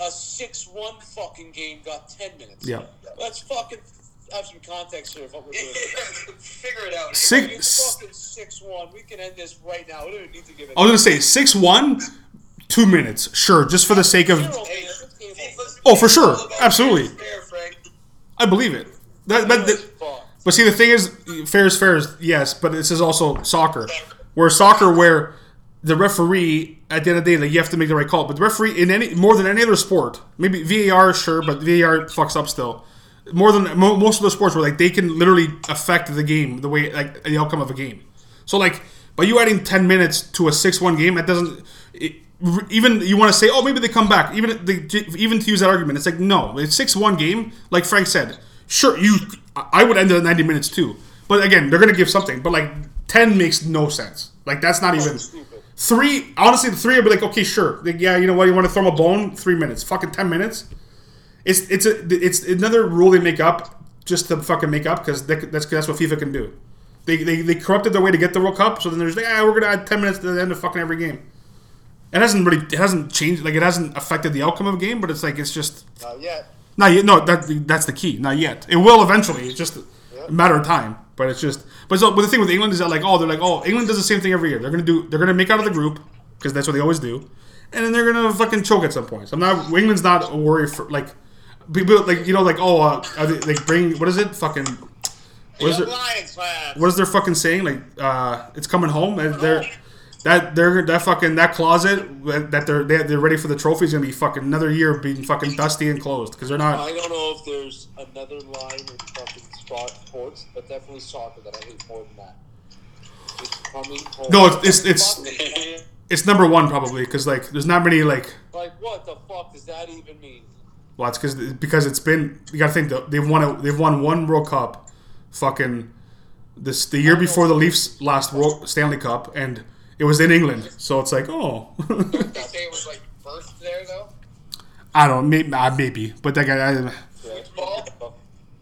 a 6-1 fucking game got 10 minutes. Yeah. Let's fucking have some context here. What we're doing. Figure it out. It's fucking 6-1. We can end this right now. We don't need to give it. I was going to say 6-1, 2 minutes. Sure, just for the sake of... Oh, for sure. Absolutely. I believe it. But see, the thing is, fair is yes, but this is also soccer. Where the referee, at the end of the day, like, you have to make the right call. But the referee, in any more than any other sport, maybe VAR, sure, but VAR fucks up still. More than most of the sports where, like, they can literally affect the game, the way, like, the outcome of a game. So, like, by you adding 10 minutes to a 6-1 game, that doesn't... Even you want to say, oh, maybe they come back. Even to use that argument, it's like, no, it's 6-1 game. Like Frank said, sure, I would end it at 90 minutes too. But again, they're going to give something. But like 10 makes no sense. Like that's not even three. Honestly, the three would be like, okay, sure, like, yeah, you know what, you want to throw them a bone? 3 minutes, fucking 10 minutes. It's another rule they make up just to fucking make up because that's what FIFA can do. They corrupted their way to get the World Cup. So then they're just like, we're going to add 10 minutes to the end of fucking every game. It hasn't changed, like it hasn't affected the outcome of a game, but it's like, it's just... Not yet. Not yet, no, that's the key, not yet. It will eventually, it's just a matter of time, but it's just... But the thing with England is that like, England does the same thing every year. They're going to make out of the group, because that's what they always do, and then they're going to fucking choke at some point. England's not a worry for, like, people, like, you know, like, are they, like, bring, what is it, fucking... What is their fucking saying, like, it's coming home, and they're... That closet that they're ready for the trophy is gonna be fucking another year of being fucking dusty and closed because they're not. I don't know if there's another line in fucking sports, but definitely soccer that I hate more than that. It's coming home. No, it's number one probably because like there's not many like. Like what the fuck does that even mean? Well, it's because it's been, you gotta think they've won one World Cup, fucking this the year before the Leafs last World Stanley Cup and. It was in England, so it's like, oh. Did they say it was like birthed there, though? I don't know, maybe. But that guy.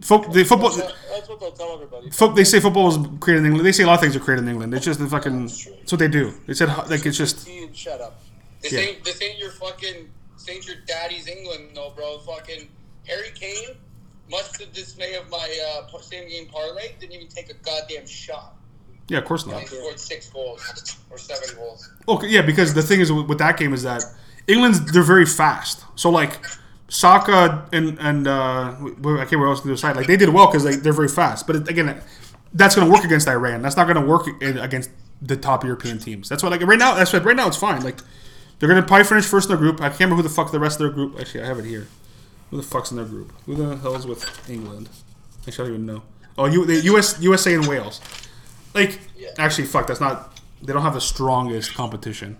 Football. That's what they'll tell everybody. They say football was created in England. They say a lot of things are created in England. It's just the fucking. That's what they do. They said, like, it's just. Shut up. This ain't your fucking. This ain't your daddy's England, though, bro. Fucking Harry Kane, much to the dismay of my same game parlay, didn't even take a goddamn shot. Yeah, of course not. He scored 6 goals or 7 goals. Okay, yeah, because the thing is with that game is that they're very fast. So like Saka and I can't remember else on the other side. Like they did well because like, they're very fast. But again, that's going to work against Iran. That's not going to work against the top European teams. That's why like right now. That's why right now it's fine. Like they're going to probably finish first in their group. I can't remember who the fuck the rest of their group. Actually, I have it here. Who the fuck's in their group? Who the hell is with England? Actually, I don't even know. Oh, the USA and Wales. Like, actually, fuck, that's not... They don't have the strongest competition.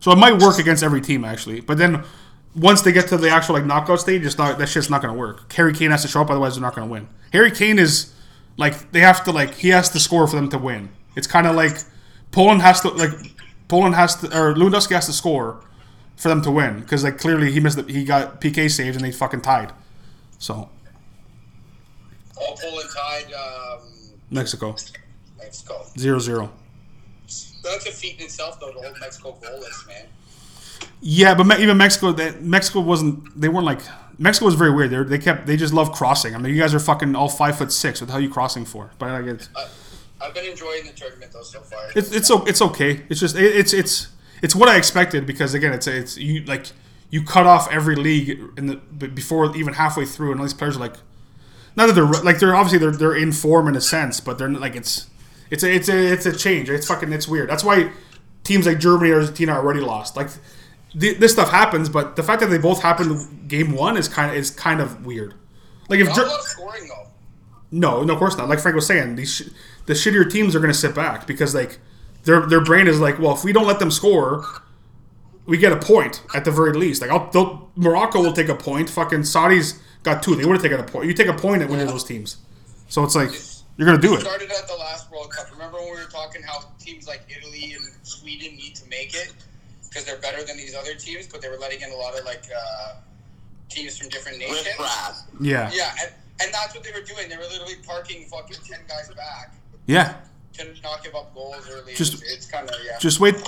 So it might work against every team, actually. But then, once they get to the actual, like, knockout stage, that shit's not going to work. Harry Kane has to show up, otherwise they're not going to win. Harry Kane is, like, they have to, like... He has to score for them to win. It's kind of like... Or Lewandowski has to score for them to win. Because, like, clearly he got PK saved and they fucking tied. So... Oh, Poland tied, Mexico. 0-0. That's a feat in itself, though, to hold Mexico goalless, man. Yeah, but even Mexico, Mexico was very weird. They just love crossing. I mean, you guys are fucking all 5'6". What the hell are you crossing for? But I get. I've been enjoying the tournament though so far. It's okay. It's just it's what I expected because again, it's you like you cut off every league before even halfway through, and all these players are like. Not that they're like they're obviously they're in form in a sense, but they're like it's a change. It's weird. That's why teams like Germany or Argentina are already lost. Like this stuff happens, but the fact that they both happened game one is kind of weird. Like if not a lot of scoring though. No, of course not. Like Frank was saying, the shittier teams are going to sit back because like their brain is like, well, if we don't let them score, we get a point at the very least. Like Morocco will take a point. Fucking Saudis. Got 2. They would have taken a point. You take a point at one of those teams. So it's like, you're going to do it. It started at the last World Cup. Remember when we were talking how teams like Italy and Sweden need to make it because they're better than these other teams, but they were letting in a lot of like teams from different nations? Yeah. Yeah, and that's what they were doing. They were literally parking fucking 10 guys back. Yeah. To not give up goals early. Just, it's kind of, yeah. Just wait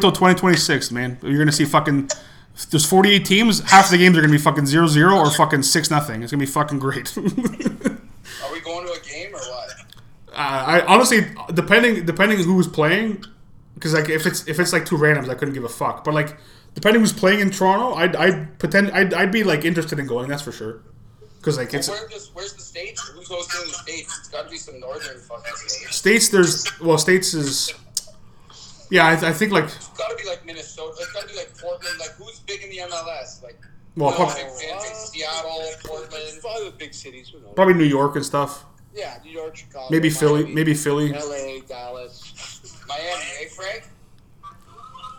till 2026, man. You're going to see fucking... If there's 48 teams, half the games are going to be fucking 0-0 or fucking 6-0. It's going to be fucking great. Are we going to a game or what? I honestly, depending who's playing, because like if it's like two randoms, I couldn't give a fuck. But like depending who's playing in Toronto, I'd be like interested in going. That's for sure. Because like it's where's the states? Who goes to the states? It's got to be some northern fucking states. Yeah, I think like it's got to be like Minnesota. It's got to be like Portland. Like who's big in the MLS? Like Seattle, Portland, probably the big cities. Probably New York and stuff. Yeah, New York, Chicago. Maybe Philly. LA, Dallas, Miami. Hey, Frank.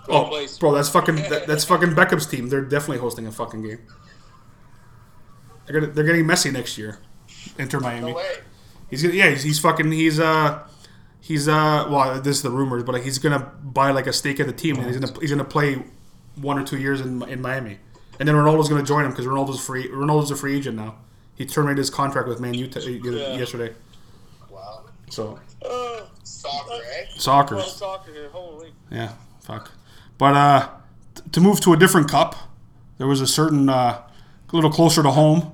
Oh, bro, that's fucking Beckham's team. They're definitely hosting a fucking game. They're getting Messi next year. Enter Miami. No way. He's well, this is the rumors, but like, he's gonna buy like a stake of the team, and he's gonna play 1 or 2 years in Miami, and then Ronaldo's gonna join him because Ronaldo's a free agent now. He terminated his contract with Man U yesterday. Wow. So. Soccer. Well, soccer here. Holy. Yeah. Fuck. But to move to a different cup, there was a certain little closer to home.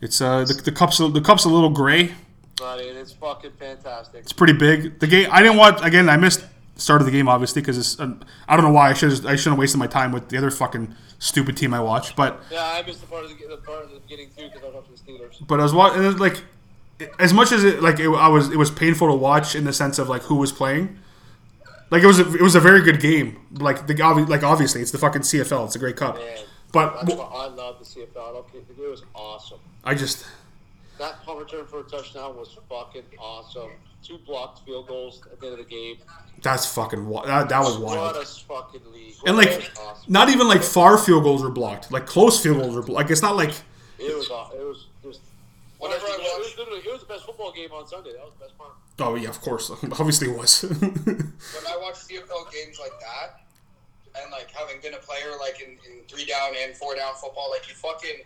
It's the cup's a little gray. Buddy, it's fucking fantastic. It's pretty big. The game I didn't watch again. I missed the start of the game obviously because it's I don't know why I shouldn't have wasted my time with the other fucking stupid team I watched. But yeah, I missed the part of the beginning too because I was watching the Steelers. But I was watching like as much as it was painful to watch in the sense of like who was playing. Like it was a very good game. Like obviously it's the fucking CFL. It's a great cup. Man, but that's I love the CFL. Okay, it was awesome. That punt return for a touchdown was fucking awesome. 2 blocked field goals at the end of the game. That's fucking wild. That was wild. What a fucking league. And, awesome. Not even, far field goals were blocked. Like, close field goals were blocked. Like, it's not like... It was awesome. It was just... Whenever I watched... It was the best football game on Sunday. That was the best part. Oh, yeah, of course. Obviously it was. When I watch CFL games like that, and, having been a player, in 3-down and 4-down football, you fucking...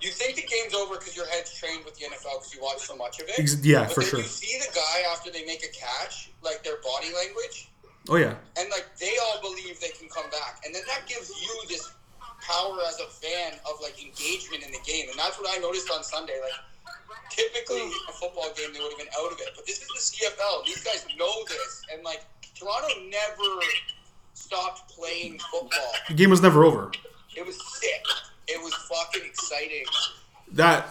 You think the game's over because your head's trained with the NFL because you watch so much of it. Yeah, but for sure. You see the guy after they make a catch, their body language. Oh, yeah. And, they all believe they can come back. And then that gives you this power as a fan of, engagement in the game. And that's what I noticed on Sunday. Typically in a football game, they would have been out of it. But this is the CFL. These guys know this. And, Toronto never stopped playing football. The game was never over. It was sick. It was fucking exciting. That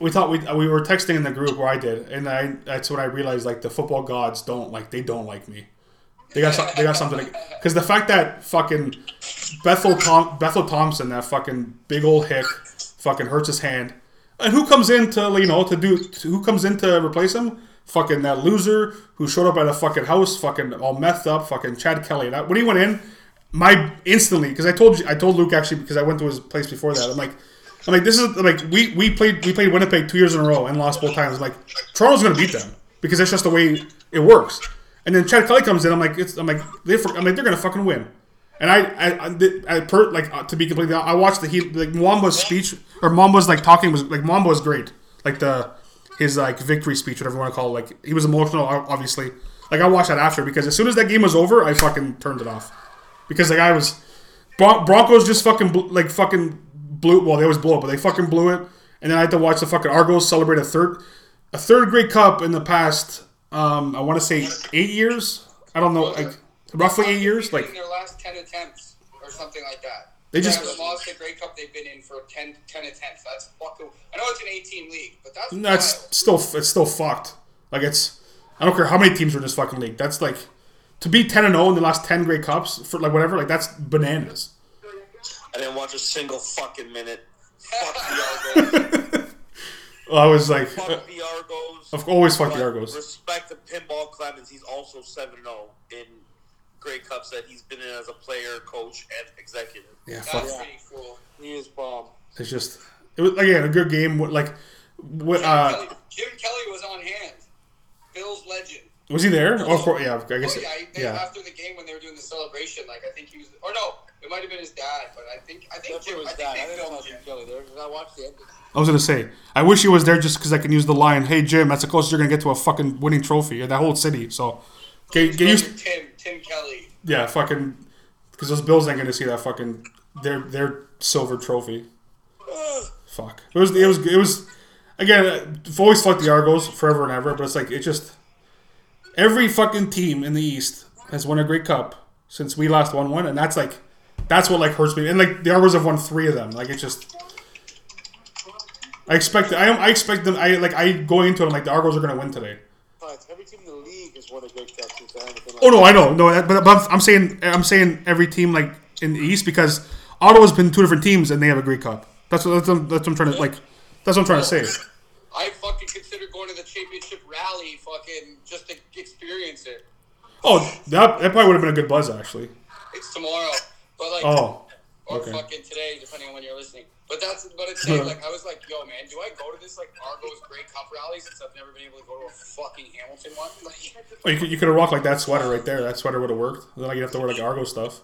we thought we were texting in the group where I did, and that's when I realized the football gods don't like me. They got something because the fact that fucking Bethel Thompson, that fucking big old hick, fucking hurts his hand, and who comes in to who comes in to replace him? Fucking that loser who showed up at a fucking house, fucking all messed up, fucking Chad Kelly. That when he went in. Instantly, because I told Luke actually because I went to his place before that. I'm like this is we played Winnipeg 2 years in a row and lost both times. I'm like Toronto's gonna beat them because that's just the way it works. And then Chad Kelly comes in. They're gonna fucking win. And I to be completely honest, I watched Mwamba's speech or Mwamba's talking was Mwamba was great. His victory speech, whatever you want to call it. He was emotional, obviously. I watched that after because as soon as that game was over, I fucking turned it off. Because I was Broncos just fucking blew. Well, they always blow it, but they fucking blew it. And then I had to watch the fucking Argos celebrate a third Grey Cup in the past. I want to say 8 years. I don't know, roughly 8 years. In their last 10 attempts or something like that. They just lost the Grey Cup they've been in for 10 attempts. That's fucking. I know it's an 18 league, but it's still fucked. I don't care how many teams are in this fucking league. That's . To be 10-0 in the last 10 Grey Cups for that's bananas. I didn't watch a single fucking minute. Fuck the Argos. Well, I was fuck the Argos. I've always fucked the Argos. Respect to Pinball Clemens. He's also 7-0 in Grey Cups that he's been in as a player, coach, and executive. Yeah, that's pretty cool. He is bomb. It's just it was again a good game. Jim Kelly was on hand. Bills legend. Was he there? Yeah, after the game when they were doing the celebration, I think he was. Or no, it might have been his dad, but I think Jim was dad. I didn't watch Jim Kelly there because I watched the ending. I was gonna say, I wish he was there just because I can use the line, "Hey Jim, that's the closest you're gonna get to a fucking winning trophy in that whole city." So, get used to Tim Kelly. Yeah, fucking, because those Bills ain't gonna see that fucking their silver trophy. Fuck. It was. Again, I've always fucked the Argos forever and ever, but it's like it just. Every fucking team in the East has won a Great Cup since we last won one, and that's like, that's what like hurts me. And like the Argos have won three of them. Like it's just. I expect them. I go into it. I'm like the Argos are gonna win today. Every team in the league has won a Great Cup since then. Oh no, I know, no, but I'm saying every team like in the East because Ottawa's been two different teams and they have a Great Cup. That's what I'm trying to like. That's what I'm trying to say. I fucking consider going to the championship rally, fucking just to experience it. Oh, that probably would have been a good buzz actually. It's tomorrow, but like, fucking today, depending on when you're listening. But it's saying, like, I was like, yo, man, do I go to this, like, Argos Great Cup rally since I've never been able to go to a fucking Hamilton one? Like, oh, you could have rocked, like, that sweater right there. That sweater would have worked. Then, like, you'd have to wear, like, Argos stuff.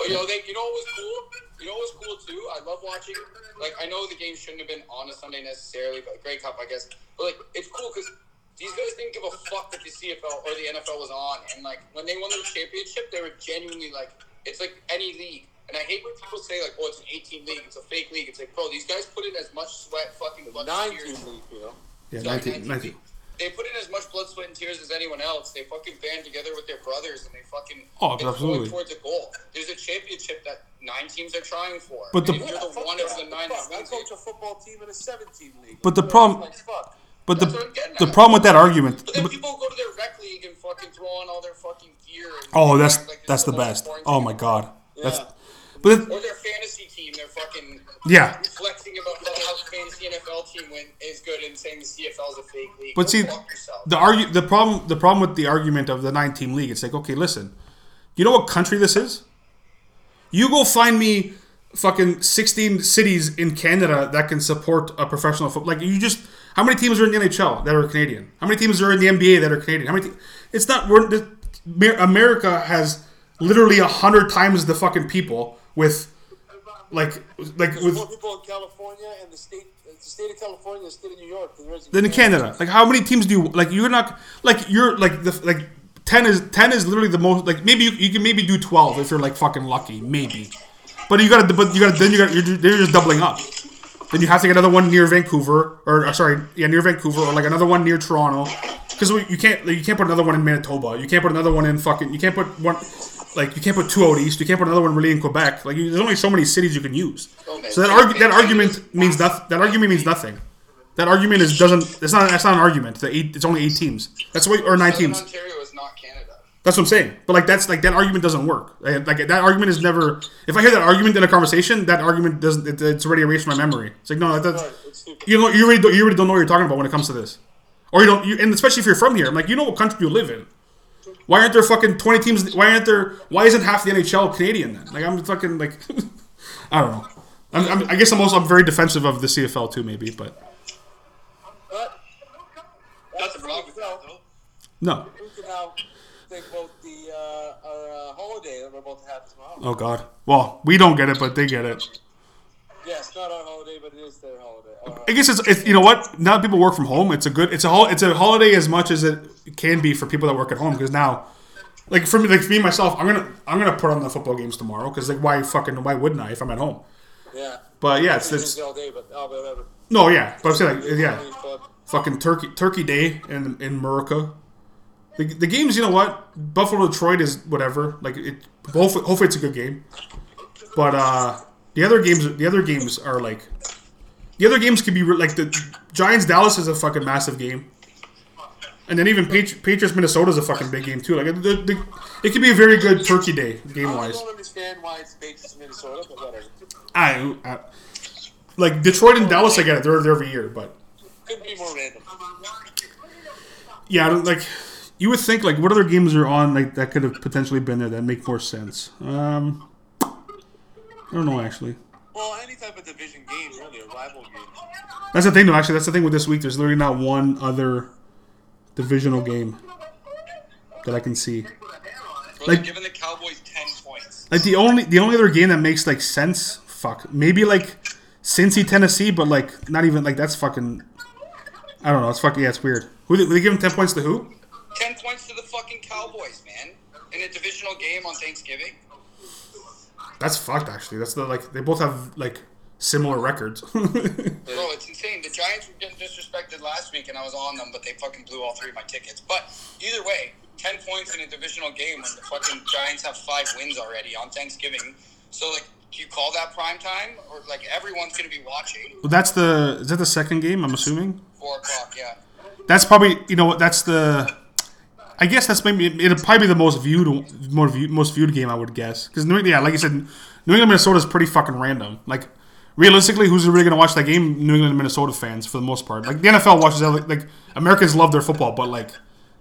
But, yo, you know what was cool? You know what was cool, too? I love watching, like, I know the game shouldn't have been on a Sunday necessarily, but Great Cup, I guess. But, like, it's cool because these guys didn't give a fuck that the CFL or the NFL was on. And, like, when they won the championship, they were genuinely, like, it's like any league. And I hate when people say, like, oh, it's an 18 league, it's a fake league. It's like, bro, these guys put in as much sweat, fucking blood, 19 and tears. League, you know? Yeah, sorry, 19. They put in as much blood, sweat, and tears as anyone else. They fucking band together with their brothers, and they fucking going towards a goal. There's a championship that 9 teams are trying for. But the, you're the one of the 9 I coach a football team in a 17 league. But the problem... Like, fuck. But the problem with that argument... But then people go to their rec league and fucking throw on all their fucking gear. And that's the best. Oh, my God. Yeah. That's... or their fantasy team, they're fucking flexing about how the fantasy NFL team is good and saying the CFL is a fake league. But see, the problem with the argument of the 9-team league, it's like, okay, listen, you know what country this is? You go find me fucking 16 cities in Canada that can support a professional football. Like, you just, how many teams are in the NHL that are Canadian? How many teams are in the NBA that are Canadian? How many? It's not. America has literally 100 times the fucking people. With, like there's with more people in California and the state of California, the state of New York, than in Canada. Like, how many teams do you like? You're not like you're like the like 10 is literally the most. Like, maybe you can maybe do 12 if you're like fucking lucky, maybe. But you're just doubling up. Then you have to get another one near Vancouver, or like another one near Toronto, because you can't put another one in Manitoba. You can't put another one in fucking. You can't put one. Like, you can't put 2 out east. You can't put another one really in Quebec. Like, there's only so many cities you can use. So that argument means nothing. That argument means nothing. That argument doesn't. That's not an argument. It's only 8 teams. That's why, or 9 teams. Ontario is not Canada. That's what I'm saying. But like, that's like that argument doesn't work. Like, that argument is never. If I hear that argument in a conversation, that argument doesn't. It's already erased from my memory. It's like, no, that's you really don't know what you're talking about when it comes to this, or you don't. And especially if you're from here, I'm like, you know what country you live in. Why aren't there fucking 20 teams? Why isn't half the NHL Canadian then? Like, I'm fucking like, I don't know. I guess I'm very defensive of the CFL too, maybe, but. That's a problem. No. We can now think about our holiday that we're about to have tomorrow. Oh God! Well, we don't get it, but they get it. Yes, not our holiday, but it is their holiday. Right. I guess it's you know what? Now that people work from home, it's a holiday as much as it can be for people that work at home. Because now, like for me, myself, I'm gonna put on the football games tomorrow. Because like why wouldn't I if I'm at home? Yeah. But yeah, it's all day, but whatever. No, yeah, but I'm saying like fucking turkey day in Morocco. The games, you know what? Buffalo Detroit is whatever. Like it hopefully it's a good game, but The other games are like, the other games could be like the Giants Dallas is a fucking massive game, and then even Patriots Minnesota is a fucking big game too. Like it could be a very good turkey day game wise. I don't understand why it's Patriots Minnesota, but whatever. I like Detroit and Dallas. I get it; they're every year, but could be more random. Yeah, like you would think. Like what other games are on like that could have potentially been there that make more sense? I don't know, actually. Well, any type of division game, really, a rival game. That's the thing, though, actually. That's the thing with this week. There's literally not one other divisional game that I can see. Well, like, giving the Cowboys 10 points. Like, the only other game that makes, like, sense, fuck. Maybe, like, Cincy, Tennessee, but, like, not even, like, that's fucking... I don't know. It's fucking... Yeah, it's weird. They give them 10 points to who? 10 points to the fucking Cowboys, man. In a divisional game on Thanksgiving. That's fucked, actually. That's the, like, they both have, like, similar records. Bro, it's insane. The Giants were getting disrespected last week, and I was on them, but they fucking blew all three of my tickets. But either way, 10 points in a divisional game when the fucking Giants have 5 wins already on Thanksgiving. So, like, do you call that prime time? Or, like, everyone's going to be watching. Well, that's the... Is that the second game, I'm assuming? 4 o'clock, yeah. That's probably... You know what? That's the... I guess that's maybe... It'll probably be the most viewed game, I would guess. Because, yeah, like I said, New England, Minnesota is pretty fucking random. Like, realistically, who's really going to watch that game? New England and Minnesota fans, for the most part. Like, the NFL watches that. Like Americans love their football, but, like...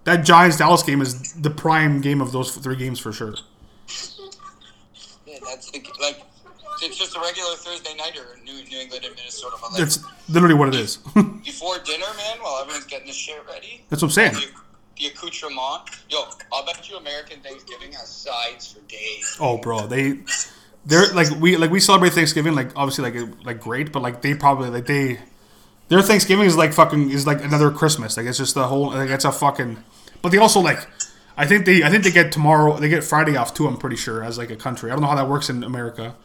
That Giants-Dallas game is the prime game of those 3 games for sure. Yeah, that's like it's just a regular Thursday nighter in New England and Minnesota. But like, it's literally what it is. Before dinner, man, while everyone's getting this shit ready. That's what I'm saying. The accoutrement. Yo, I'll bet you American Thanksgiving has sides for days. Oh, bro, they're like we celebrate Thanksgiving like obviously like great, but like they probably like they. Their Thanksgiving is like fucking is like another Christmas. Like it's just the whole like it's a fucking. But they also like, I think they get tomorrow. They get Friday off too. I'm pretty sure as like a country. I don't know how that works in America,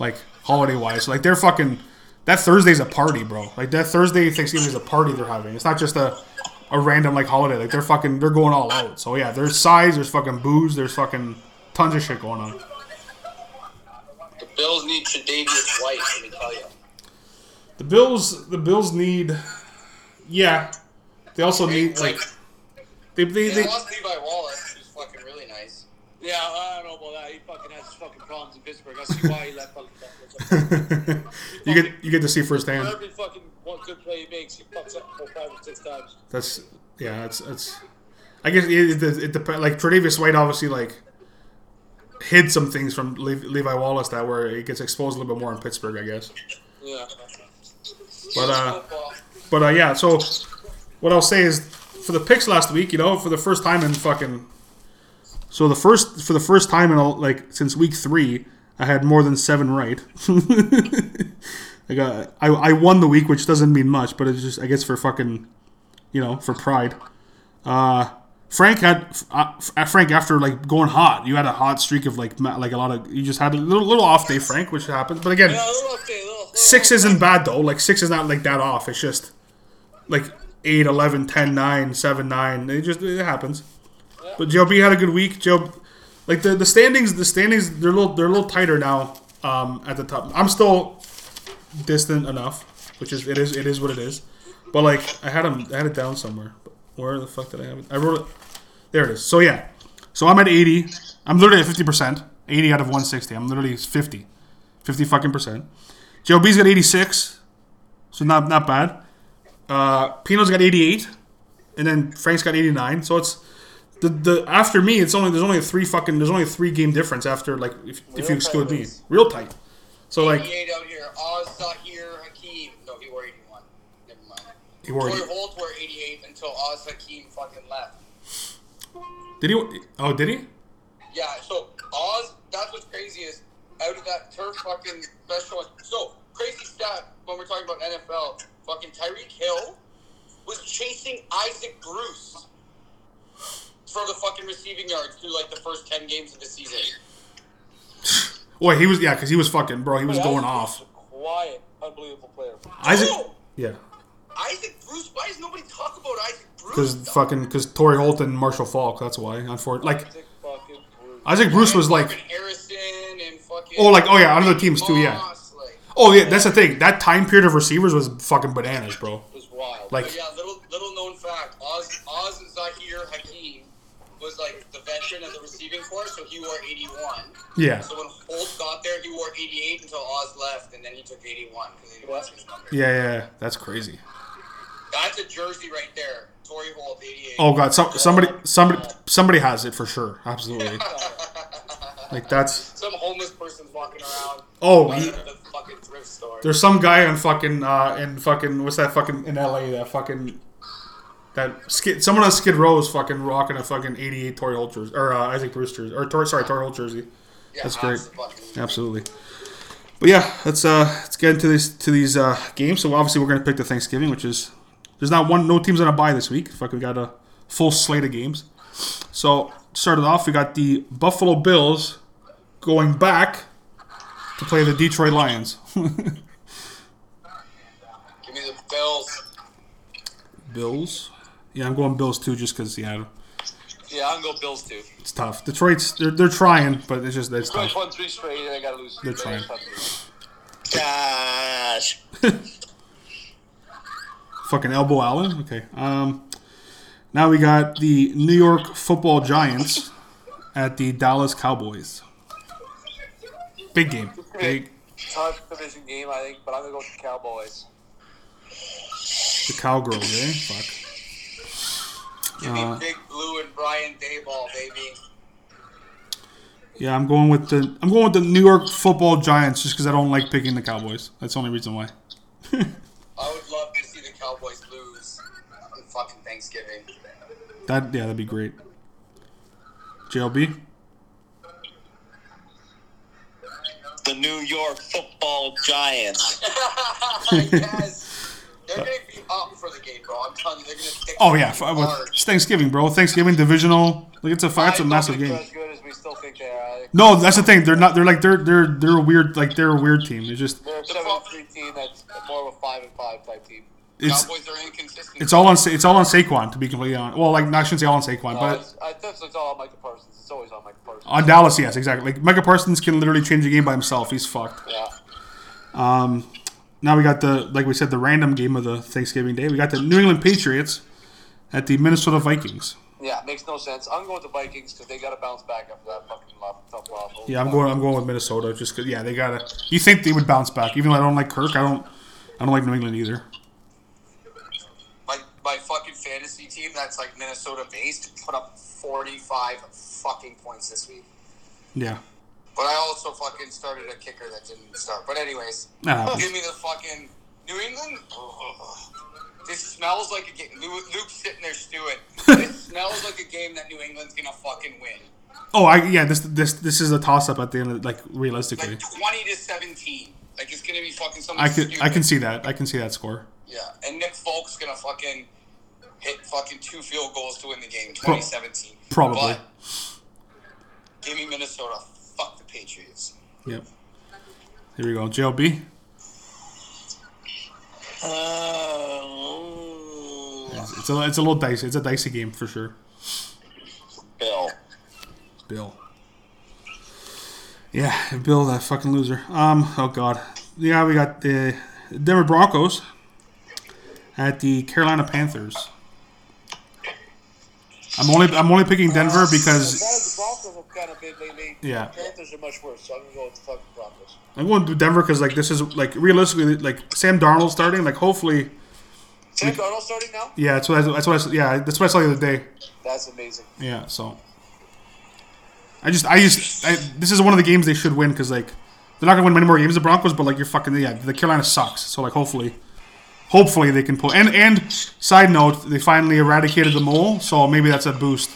like holiday wise. Like they're fucking. That Thursday's a party, bro. Like that Thursday Thanksgiving is a party they're having. It's not just a random like holiday. Like they're going all out. So yeah, there's sides. There's fucking booze. There's fucking tons of shit going on. The Bills need Tre'Davious White. Let me tell you. The Bills need, yeah. They also need like they lost Levi Wallace, who's fucking really nice. Yeah, I don't know about that. He fucking has fucking problems in Pittsburgh. I see why he left. Fucking you get to see firsthand. Every fucking one good play he makes, he fucks up 4, 5, or 6 times. That's I guess it depends. Like Tre'Davious White obviously like hid some things from Levi Wallace that where it gets exposed a little bit more in Pittsburgh, I guess. Yeah. But yeah, so what I'll say is for the picks last week, you know, for the first time in fucking so the first for the first time in all, like since week 3, I had more than 7 right. I got I won the week, which doesn't mean much, but it's just I guess for fucking you know, for pride. Frank had Frank after like going hot. You had a hot streak of like a lot of you just had a little off day, Frank, which happens. But again, yeah, a little 6 isn't bad though. Like 6 is not like that off. It's just like 8, 11, 10, 9, 7, 9. It happens. Yeah. But Joe B had a good week. Joe, like the standings they're a little tighter now at the top. I'm still distant enough, which is it is what it is. But like I had it down somewhere. Where the fuck did I have it? I wrote it. There it is. So, yeah. So, I'm at 80. I'm literally at 50%. 80 out of 160. I'm literally 50. 50 fucking %. Joe B's got 86. So, not bad. Pino's got 88. And then Frank's got 89. So, it's... the after me, it's only... There's only a 3 game difference after, like, if you exclude me. Real tight. So, like... 88 out here. Oz not here. Hakeem. No, he wore 81. Never mind. Torrey Holt wore 88 until Oz Hakeem fucking left. Did he? Oh, did he? Yeah, so Oz, that's what's crazy is out of that turf fucking special. So, crazy stat when we're talking about NFL, fucking Tyreek Hill was chasing Isaac Bruce for the fucking receiving yards through like the first 10 games of the season. Boy, he was, yeah, because he was fucking, bro, he was going off. Quiet, unbelievable player. Isaac, oh! Yeah. Isaac Bruce, why does nobody talk about Isaac Bruce? Because Torrey Holt and Marshall Falk, that's why. Unfortunately, like Isaac Bruce was like Harrison and fucking other teams Moss, too, yeah. Like, oh yeah, that's the thing. That time period of receivers was fucking bananas, bro. It was wild. Like but yeah, little known fact, Oz and Zahir Hakeem was like the veteran of the receiving corps, so he wore 81. Yeah. So when Holt got there, he wore 88 until Oz left, and then he took 81 because 81 was his number. Yeah, that's crazy. That's a jersey right there. Torrey Holt, 88. Oh, God. Somebody has it for sure. Absolutely. Like, that's... Some homeless person's walking around. Oh, the fucking thrift store. There's some guy on fucking... what's that fucking... In L.A., that fucking... Someone on Skid Row is fucking rocking a fucking 88 Torrey Holt jersey. Or Isaac Bruce jersey. Or, Torrey Holt jersey. Yeah, that's great. Absolutely. But, yeah. Let's get into these games. So, obviously, we're going to pick the Thanksgiving, which is... There's no teams on a bye this week. Fuck, we got a full slate of games. So, started off, we got the Buffalo Bills going back to play the Detroit Lions. Give me the Bills. Bills? Yeah, I'm going Bills too, just because, yeah. Yeah, I'm going Bills too. It's tough. Detroit's they're trying, but it's just that's tough. Detroit's won 3 straight. They gotta lose. They're trying. Gosh. Fucking elbow Allen. Okay. Now we got the New York Football Giants at the Dallas Cowboys. Big game. Big. Tough division game, I think, but I'm gonna go with the Cowboys. The Cowgirls, eh? Fuck. Give me Big Blue and Brian Daboll, baby. Yeah, I'm going with the New York Football Giants just because I don't like picking the Cowboys. That's the only reason why. I would love to see the Cowboys lose on fucking Thanksgiving. That'd be great. JLB. The New York Football Giants. Yes. They're going to be up for the game, bro. I'm telling you, they're going to stick. Oh, yeah. It's Thanksgiving, bro. Thanksgiving, divisional. Like, it's a massive game. As good as we still think they are. No, that's the thing. They're not. They're like they're a weird. Like they're a weird team. It's just. They're a 7-3 team. That's more of a 5-5 type team. Cowboys are inconsistent. It's all on Saquon, to be completely honest. Well, like I shouldn't say all on Saquon, but it's all on Micah Parsons. It's always on Micah Parsons. On Dallas, yes, exactly. Like Micah Parsons can literally change the game by himself. He's fucked. Yeah. Now we got the random game of the Thanksgiving day. We got the New England Patriots at the Minnesota Vikings. Yeah, makes no sense. I'm going with the Vikings because they got to bounce back after that fucking tough loss. Yeah, I'm going with Minnesota just because. Yeah, they gotta. You think they would bounce back? Even though I don't like Kirk, I don't like New England either. My fucking fantasy team that's like Minnesota based put up 45 fucking points this week. Yeah. But I also fucking started a kicker that didn't start. But anyways, give me the fucking New England. This smells like a game. Luke's sitting there stewing. This smells like a game that New England's gonna fucking win. Oh, This is a toss up at the end of, like, realistically. Like 20-17. Like, it's gonna be fucking something stupid. I can see that. I can see that score. Yeah, and Nick Folk's gonna fucking hit fucking 2 field goals to win the game, 20-17. Probably. But give me Minnesota. Fuck the Patriots. Yep. Here we go. JLB. It's a little dicey. It's a dicey game for sure. Bill. Yeah, Bill, that fucking loser. Oh God. Yeah, we got the Denver Broncos at the Carolina Panthers. I'm only picking Denver because the Broncos look kind of big lately. Yeah, the Panthers are much worse, so I'm gonna go with the fucking Broncos. I'm going to Denver because, like, this is, like, realistically, like, Sam Darnold starting, like, hopefully. Sam Darnold starting now? Yeah, that's what I saw the other day. That's amazing. Yeah, so I this is one of the games they should win because, like, they're not gonna win many more games, the Broncos, but, like, you're fucking, yeah, the Carolina sucks, so, like, hopefully. Hopefully they can pull. And side note, they finally eradicated the mole, so maybe that's a boost.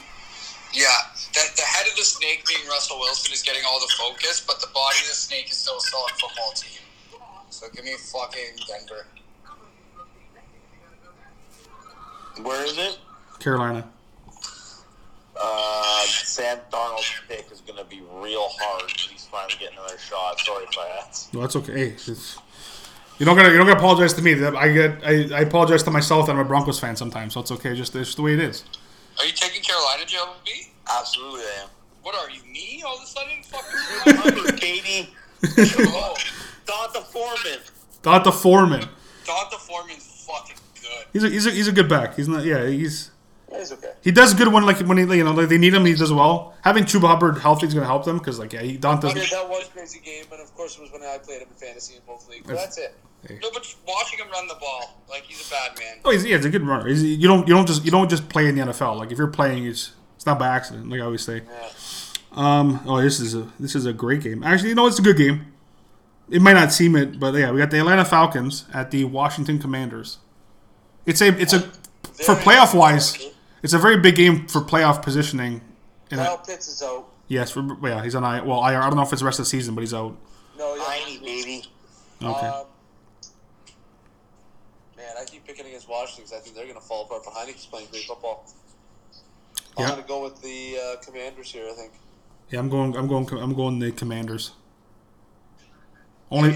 Yeah, the head of the snake being Russell Wilson is getting all the focus, but the body of the snake is still a solid football team. So give me fucking Denver. Where is it? Carolina. Sam Darnold's pick is going to be real hard. He's finally getting another shot. Sorry if I asked. No, that's okay. You don't gotta apologize to me. I apologize to myself that I'm a Broncos fan sometimes, so it's okay. It's just the way it is. Are you taking Carolina, JLB? Absolutely, I am. What are you, me? All of a sudden, fucking Katie. Oh, Donta Foreman's fucking good. He's a good back. He's not. Yeah, he's okay. He does good when you know, like, they need him. He does well. Having Chuba Hubbard healthy is going to help them because, like, yeah, Donta's. Okay, that was a crazy game, but of course it was when I played him in fantasy in both leagues. But that's it. Hey. No, but watching him run the ball, like, he's a bad man. Oh, he's a good runner. You don't just play in the NFL. Like, if you're playing, it's not by accident. Like I always say. Yeah. This is a great game. Actually, you know, it's a good game. It might not seem it, but yeah, we got the Atlanta Falcons at the Washington Commanders. It's a for playoff wise. It's a very big game for playoff positioning. Kyle Pitts is out. Yes, yeah, he's on IR. Well, IR. I don't know if it's the rest of the season, but he's out. No, he's baby. Okay. Man, I keep picking against Washington because I think they're going to fall apart behind because playing great football. I'm going to go with the Commanders here. I think. Yeah, I'm going the Commanders. Only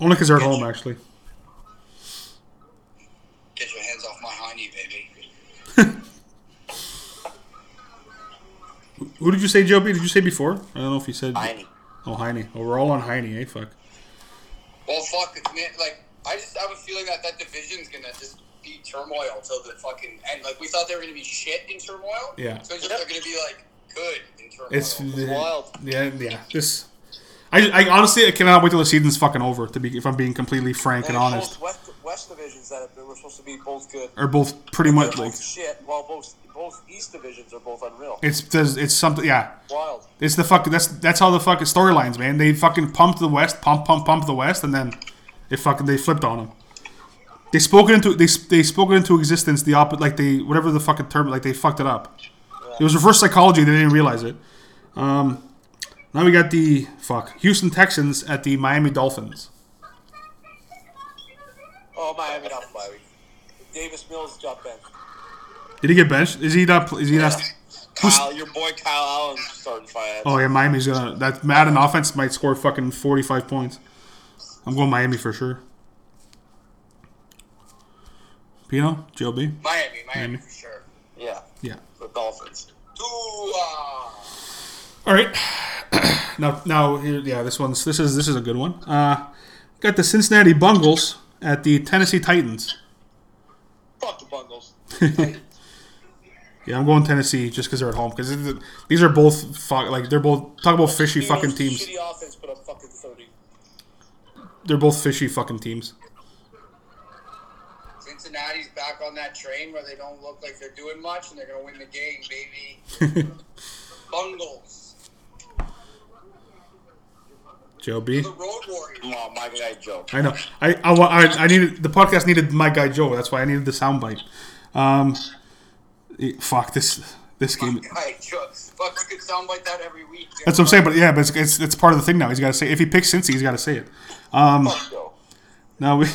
because they're at home, actually. Get your hands off my hiney, baby. Who did you say, Joby? Did you say before? I don't know if you said... Hiney. Oh, Hiney. Oh, we're all on Hiney, eh? Fuck. Well, fuck, man. Like, I have a feeling that division's going to just be turmoil till the fucking end. Like, we thought they were going to be shit in turmoil. Yeah. So it's just they're going to be, like, good in turmoil. It's wild. Yeah. This... I honestly, I cannot wait till the season's fucking over. If I'm being completely frank and honest, West divisions that were supposed to be both good are both pretty much like shit. While both East divisions are both unreal. It's something, yeah. Wild. It's the fucking that's how the fucking storylines, man. They fucking pumped the West, pump the West, and then they flipped on them. They spoke it into existence. The opposite, like they whatever the fucking term, like they fucked it up. Yeah. It was reverse psychology. They didn't realize it. Now we got the Houston Texans at the Miami Dolphins. Oh, Miami Dolphins. Davis Mills got benched. Did he get benched? Is he not? Your boy Kyle Allen's starting five. Oh yeah, Miami's gonna. That Madden offense might score fucking 45 points. I'm going Miami for sure. Pino, JLB. Miami for sure. Yeah. The Dolphins. All right. Now, this is a good one. Got the Cincinnati Bungles at the Tennessee Titans. Fuck the Bungles. Yeah, I'm going Tennessee just because they're at home. Because these are both talk about fishy fucking teams. Shitty offense, but up fucking 30. They're both fishy fucking teams. Cincinnati's back on that train where they don't look like they're doing much, and they're gonna win the game, baby. Bungles. Joe B. The Road Warrior. Oh, my guy Joe. I know. I needed the podcast needed my guy Joe. That's why I needed the soundbite. Fuck this game. My guy Joe. Fuck, we could soundbite that every week. Dude. That's what I'm saying. But yeah, but it's part of the thing now. He's got to say if he picks Cincy, he's got to say it. Fuck Joe. Now we.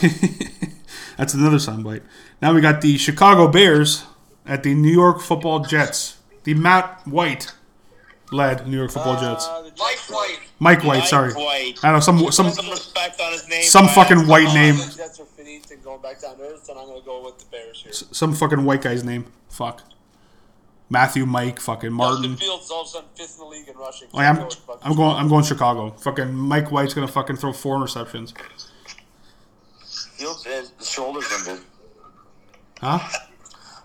That's another soundbite. Now we got the Chicago Bears at the New York Football Jets. The Matt White led New York Football Jets. Mike White. I know some respect on his name. Some fucking white name. The Jets are finished and going back down to earth, and I'm gonna go with the Bears here. Some fucking white guy's name. Fuck. Matthew, Mike, fucking Martin. Justin Fields all of a sudden fifth in the league in rushing. I'm going Chicago. Fucking Mike White's gonna fucking throw 4 interceptions. Fields' shoulder's injured. Huh?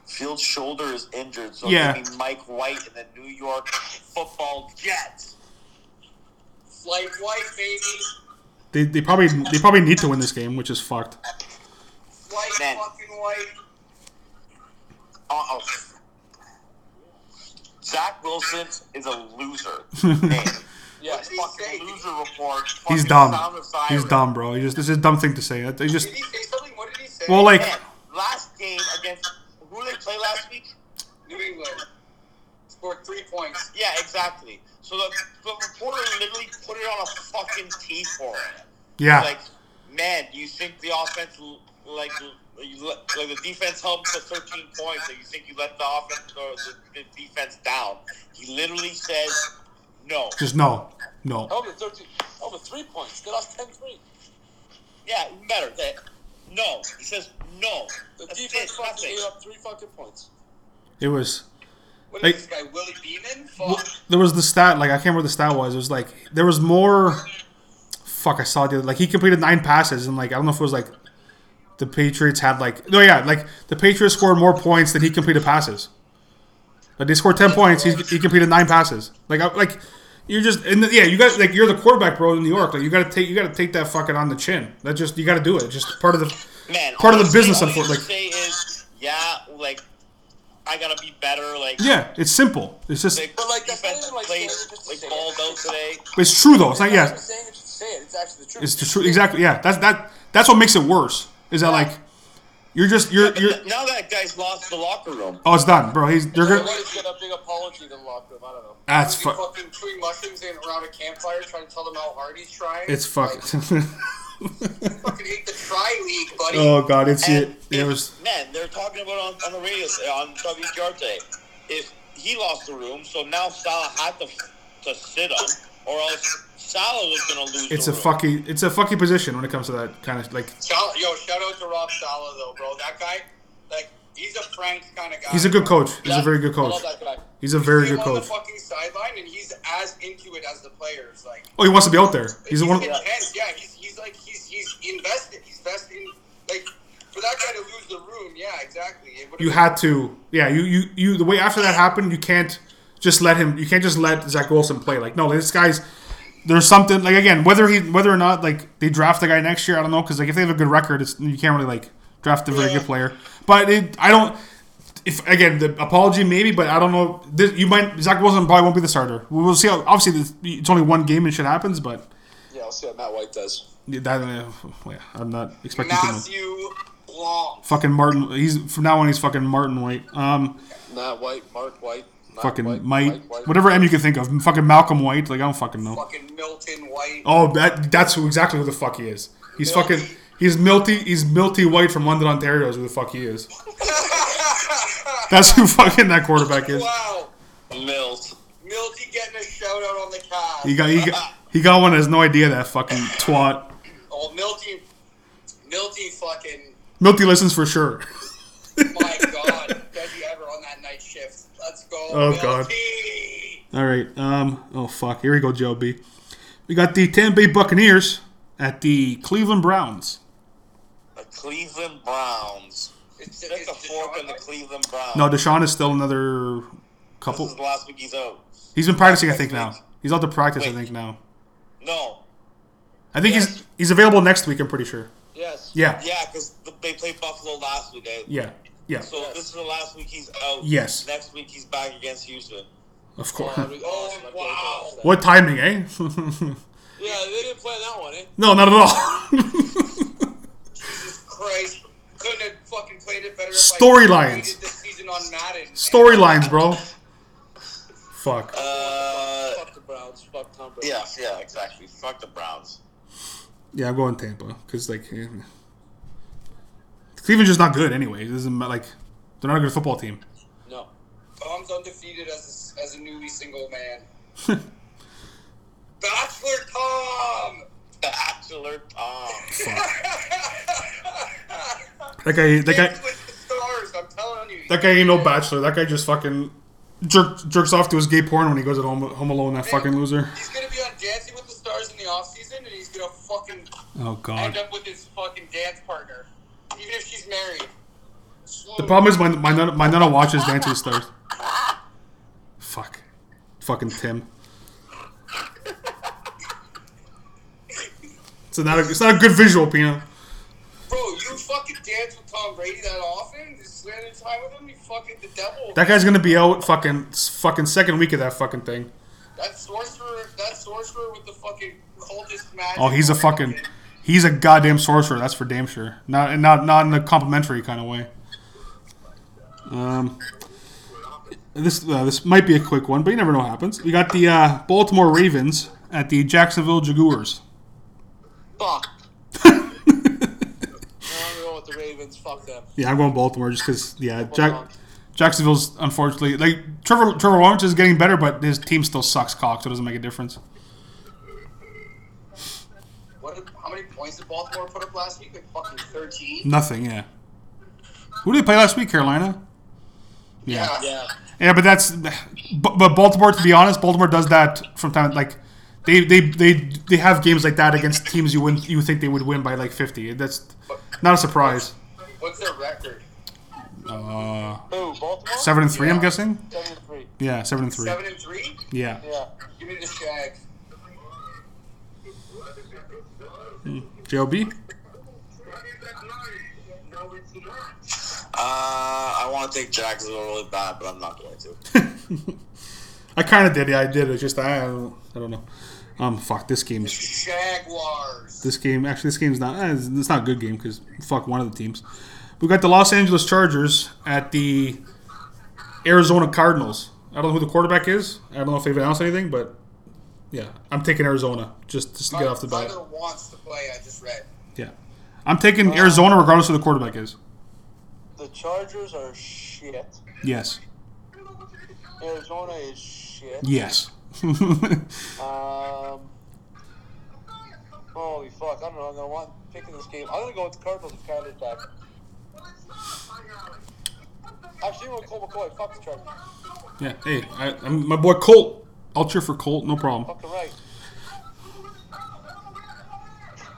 Fields' shoulder is injured, so it's gonna be Mike White in the New York Football Jets. Like White, baby. They probably need to win this game, which is fucked. Fucking White. Uh-oh. Zach Wilson is a loser. Yeah, fucking loser report. He's dumb. He's dumb, bro. This is a dumb thing to say. Did he say something? What did he say? Well, like... Man, last game against... Who did they play last week? New England. Scored 3 points. Yeah, exactly. So the reporter literally put it on a fucking tee for him. Yeah. Like, man, you think the offense, like the defense held to 13 points, and you think you let the offense or the defense down? He literally says no. Just no. Held to 13. Held to 3 points. They lost 10-3. Yeah, better. No. He says no. The defense fucking gave up 3 fucking points. It was. What is this guy, Willie Beeman? Fuck. There was the stat, like I can't remember what the stat was. It was like there was more. Fuck, I saw it the other. Like he completed 9 passes, and like I don't know if it was like the Patriots had like the Patriots scored more points than he completed passes. Like they scored 10 points, he completed 9 passes. Like you're just you got like you're the quarterback, bro, in New York. Like you got to take that fucking on the chin. That just you got to do it. Just part of the business. Unfortunately, I gotta be better. It's simple. It's just balled out today. It's true though. It's not It's actually the truth. It's the truth. Exactly. Yeah. That's what makes it worse. Is that you're now that guy's lost the locker room. Oh, it's done, bro. He's got a big apology to the locker room. I don't know. That's fucking chewing mushrooms around a campfire trying to tell them how hard he's trying. It's fucking. Fucking hate the Tri League, buddy. Oh God, man, they're talking about on the radio on WGR today. If he lost the room, so now Salah had to sit him. or else Salah was going to lose. It's a fucky position when it comes to that kind of like. Yo, shout out to Rob Salah though, bro. That guy, like, he's a Frank kind of guy. He's a good coach. He's a very good coach. I love that guy. He's a very good coach. On the fucking sideline, and he's as into it as the players. Like, oh, he wants to be out there. He's one. Intense. Yeah, he's invested. He's vested. Like, for that guy to lose the room, yeah, exactly. You had to, yeah. You. The way after that happened, you can't just let him. You can't just let Zach Wilson play. Like, no, this guy's. There's something, like, again, whether or not like they draft the guy next year, I don't know, because like if they have a good record, you can't really like draft a very good player. But the apology maybe, but I don't know. Zach Wilson probably won't be the starter. We'll see. It's only one game and shit happens, but yeah, I'll see what Matt White does. Yeah, I'm not expecting Matthew Long. Fucking Martin. He's from now on. He's fucking Martin White. Matt White, Mark White. Fucking Mike, whatever M you can think of. Fucking Malcolm White. Like, I don't fucking know. Fucking Milton White. Oh, that's exactly who the fuck he is. He's Milty. He's Milty White from London, Ontario is who the fuck he is. That's who fucking that quarterback is. Wow. Milty getting a shout out on the cast. He got one that has no idea, that fucking twat. Oh, Milty fucking. Milty listens for sure. My God. Does he ever on that night shift? Let's go. Oh, Milty. God. All right. Oh, fuck. Here we go, Joe B. We got the Tampa Bay Buccaneers at the Cleveland Browns. The Cleveland Browns. It's a fork in the Cleveland Browns. No, Deshaun is still another couple. This is last week he's out. He's been practicing, I think, now. He's out to practice, I think, now. No. I think he's available next week, I'm pretty sure. Yes. Yeah. Yeah, because they played Buffalo last week. Yeah. Yeah. So this is the last week he's out. Yes. Next week he's back against Houston. Of course. Oh, wow. What timing, eh? Yeah, they didn't plan that one, eh? No, not at all. Jesus Christ. Couldn't have fucking played it better. Storylines. Storylines, bro. Fuck. Fuck the Browns. Fuck Tom Brady. Yeah, exactly. Fuck the Browns. Yeah, I'm going Tampa. Because, like... Cleveland's just not good anyway. It doesn't, like, they're not a good football team. No. Tom's undefeated as a newly single man. Bachelor Tom. Fuck. That guy. With the stars, I'm telling you. That guy ain't no bachelor. That guy just fucking jerks off to his gay porn when he goes at home alone. That fucking loser. He's gonna be on Dancing with the Stars in the off season, and he's gonna fucking end up with his fucking dance partner. Even if she's married. The problem is my nana watches Dancing with the Stars. Fuck. Fucking Tim. It's not a good visual, Pino. Bro, you fucking dance with Tom Brady that often? Just spending time with him? You fucking the devil. That guy's gonna be out fucking second week of that fucking thing. That sorcerer with the fucking cultist magic. Oh, he's a fucking... He's a goddamn sorcerer. That's for damn sure. Not in a complimentary kind of way. This might be a quick one, but you never know what happens. We got the Baltimore Ravens at the Jacksonville Jaguars. Fuck. I'm going with the Ravens. Fuck them. Yeah, I'm going Baltimore just because. Yeah, Jacksonville's unfortunately like Trevor Lawrence is getting better, but his team still sucks cock, so it doesn't make a difference. How many points did Baltimore put up last week? Like fucking 13? Nothing, yeah. Who did they play last week? Carolina? Yeah. Yeah, but that's... But Baltimore, to be honest, Baltimore does that from time... Like, they have games like that against teams you think they would win by like 50. That's not a surprise. What's their record? Who, Baltimore? 7-3, yeah. I'm guessing? 7-3. Yeah, 7-3. 7-3? Yeah. Yeah. Give me the Shags. JLB? I want to take Jacksonville really bad, but I'm not going to. I kind of did. Yeah, I did. It's just I don't know. Fuck, this game is Jaguars. This game's not. It's not a good game because fuck one of the teams. We got the Los Angeles Chargers at the Arizona Cardinals. I don't know who the quarterback is. I don't know if they've announced anything, but. Yeah, I'm taking Arizona just to get off the bat. Tyler wants to play, I just read. Yeah. I'm taking Arizona regardless of who the quarterback is. The Chargers are shit. Yes. Arizona is shit. Yes. Holy fuck, I don't know. I'm gonna want picking this game. I'm gonna go with the Cardinals if Kyler's back. Actually, I'm gonna call McCoy. Fuck the Chargers. Yeah, hey, I'm my boy Colt. I'll cheer for Colt, no problem. Fucking right.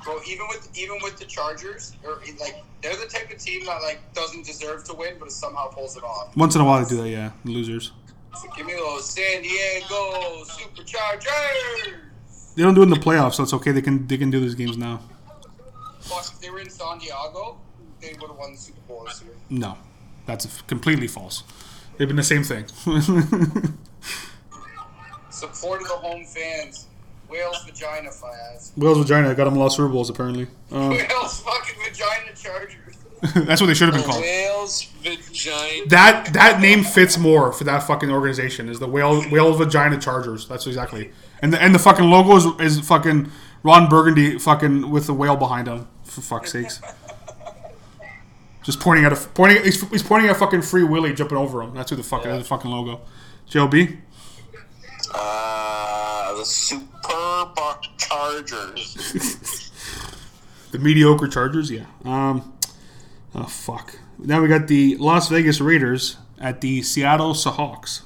Bro, even with the Chargers, or like they're the type of team that like doesn't deserve to win, but somehow pulls it off. Once in a while they do that, yeah. Losers. So give me those San Diego Superchargers. They don't do it in the playoffs, so it's okay. They can do these games now. Plus, if they were in San Diego, they would have won the Super Bowl this year. No, that's completely false. They've been the same thing. Support of the home fans. Wales vagina, Fiaz. Wales vagina. I got them lost Super Bowls apparently. Wales fucking vagina Chargers. That's what they should have been called. Wales vagina. That name fits more for that fucking organization. Is the Wales vagina Chargers? That's exactly. And the fucking logo is fucking Ron Burgundy fucking with the whale behind him. For fuck's sakes. Just pointing. He's pointing at fucking Free Willy jumping over him. That's who the fucking that's the fucking logo. JLB. The Super Chargers. The mediocre Chargers, yeah. Oh, fuck. Now we got the Las Vegas Raiders at the Seattle Seahawks.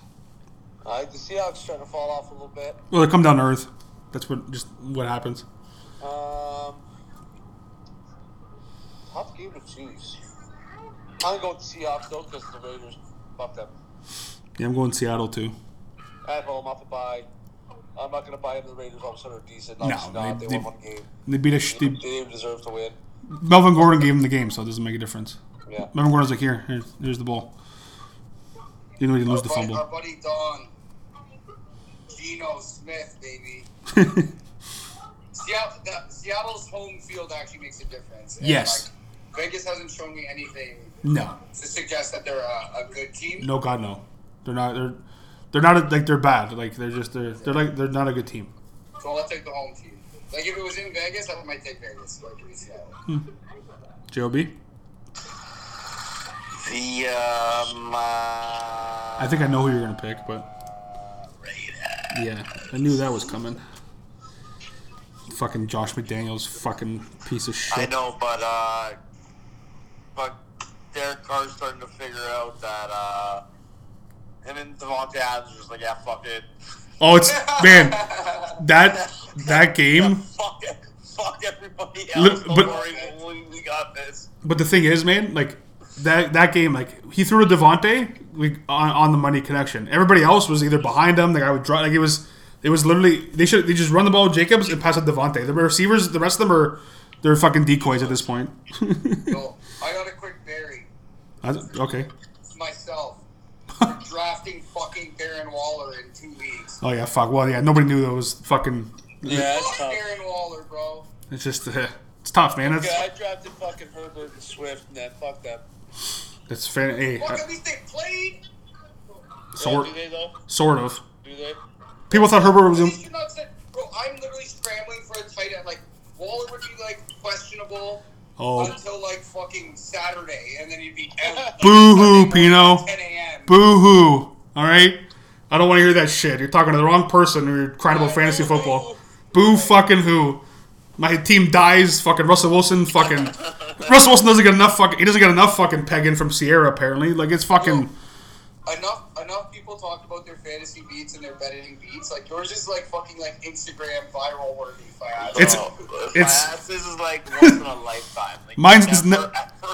The Seahawks trying to fall off a little bit. Well, they come down to earth. That's what happens. Tough game to choose. I'm going to go with the Seahawks, though, because the Raiders fucked up. Yeah, I'm going Seattle, too. At home, off a bye. I'm not going to buy into the Raiders. All of a sudden, are decent. Obviously no, they won one game. They beat us. They didn't deserve to win. Melvin Gordon gave him the game, so it doesn't make a difference. Yeah. Melvin Gordon's like, here's the ball. You know he didn't lose the fumble. Our buddy Don, Geno Smith, baby. Seattle's home field actually makes a difference. And yes. Like, Vegas hasn't shown me anything. No. To suggest that they're a good team. No, God, no. They're not. They're not like they're bad. Like they're not a good team. So I'll take the home team. Like if it was in Vegas, I might take Vegas. Like JLB. The I think I know who you're gonna pick, but Raiders. Yeah, I knew that was coming. Fucking Josh McDaniels, fucking piece of shit. I know, but Derek Carr's starting to figure out that And then Devontae Adams was just like, yeah, fuck it. Oh, it's man, that game. Yeah, fuck everybody else. Don't worry, we got this. But the thing is, man, like that game, like he threw to Devontae like, on the money connection. Everybody else was either behind him. The guy would draw. Like it was literally they just run the ball with Jacobs and pass it to Devontae. The receivers, the rest of them they're fucking decoys at this point. Yo, I got a quick berry. Okay. Myself. Drafting fucking Darren Waller in 2 weeks. Oh, yeah, fuck. Well, yeah, nobody knew that was fucking... Yeah, it's tough. Darren Waller, bro. It's just... it's tough, man. Okay, I drafted fucking Herbert and Swift and that. Fuck that. That's fair. Hey, fuck, at least they played? Sort of. Do they? People thought Herbert was... Bro, I'm literally scrambling for a tight end. Like, Waller would be, like, questionable... Oh. Until like fucking Saturday, and then you'd be out. Boo hoo, Pino. 10 a.m. Boo hoo. All right, I don't want to hear that shit. You're talking to the wrong person. Or you're crying about fantasy football. Boo fucking who? My team dies. Fucking Russell Wilson. Fucking Russell Wilson doesn't get enough. Fucking he doesn't get enough fucking pegging from Sierra apparently. Like it's fucking. Enough people talked about their fantasy beats and their betting beats. Like yours is like fucking like Instagram viral worthy. It's this is like once in a lifetime. Like mine's never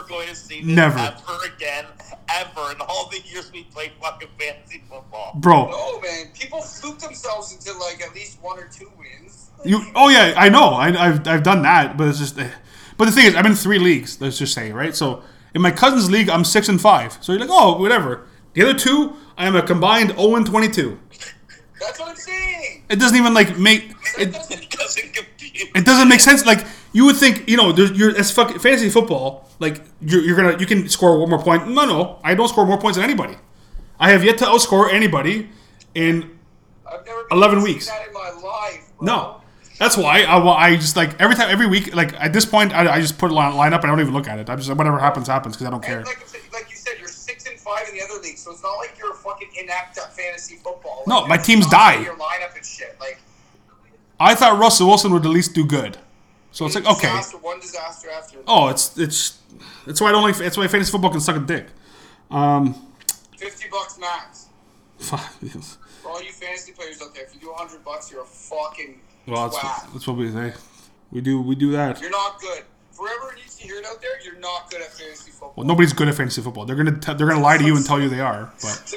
going to see this ever again, ever in all the years we played fucking fantasy football. Bro, no man, people fluke themselves into like at least one or two wins. Oh yeah, I know. I've done that, but it's just. But the thing is, I'm in 3 leagues. Let's just say, right? So in my cousin's league, I'm 6-5. So you're like, oh, whatever. The other 2, I am a combined 0-22. That's what I'm saying. It doesn't even like make it. Doesn't compute. It doesn't make sense. Like you would think, you know, as fucking fantasy football. Like you can score one more point. No, I don't score more points than anybody. I have yet to outscore anybody in 11 weeks. That in my life, bro. No, that's why I just like every week. Like at this point, I just put a line up and I don't even look at it. I'm just like, whatever happens because I don't care. Like you said, you're 6-5 in the other league, so it's not like you're fucking inept at fantasy football. Like, no, my teams die. Your lineup and shit. Like, I thought Russell Wilson would at least do good. So it's like, okay. One disaster after. Oh, it's why I don't like. It's why fantasy football can suck a dick. $50 max. Fuck. Yes. For all you fantasy players out there, if you do $100, you're a fucking. Well, that's what we say. We do that. You're not good. Forever needs to hear it out there. You're not good at fantasy football. Well, nobody's good at fantasy football. They're gonna lie to you and tell you they are. But I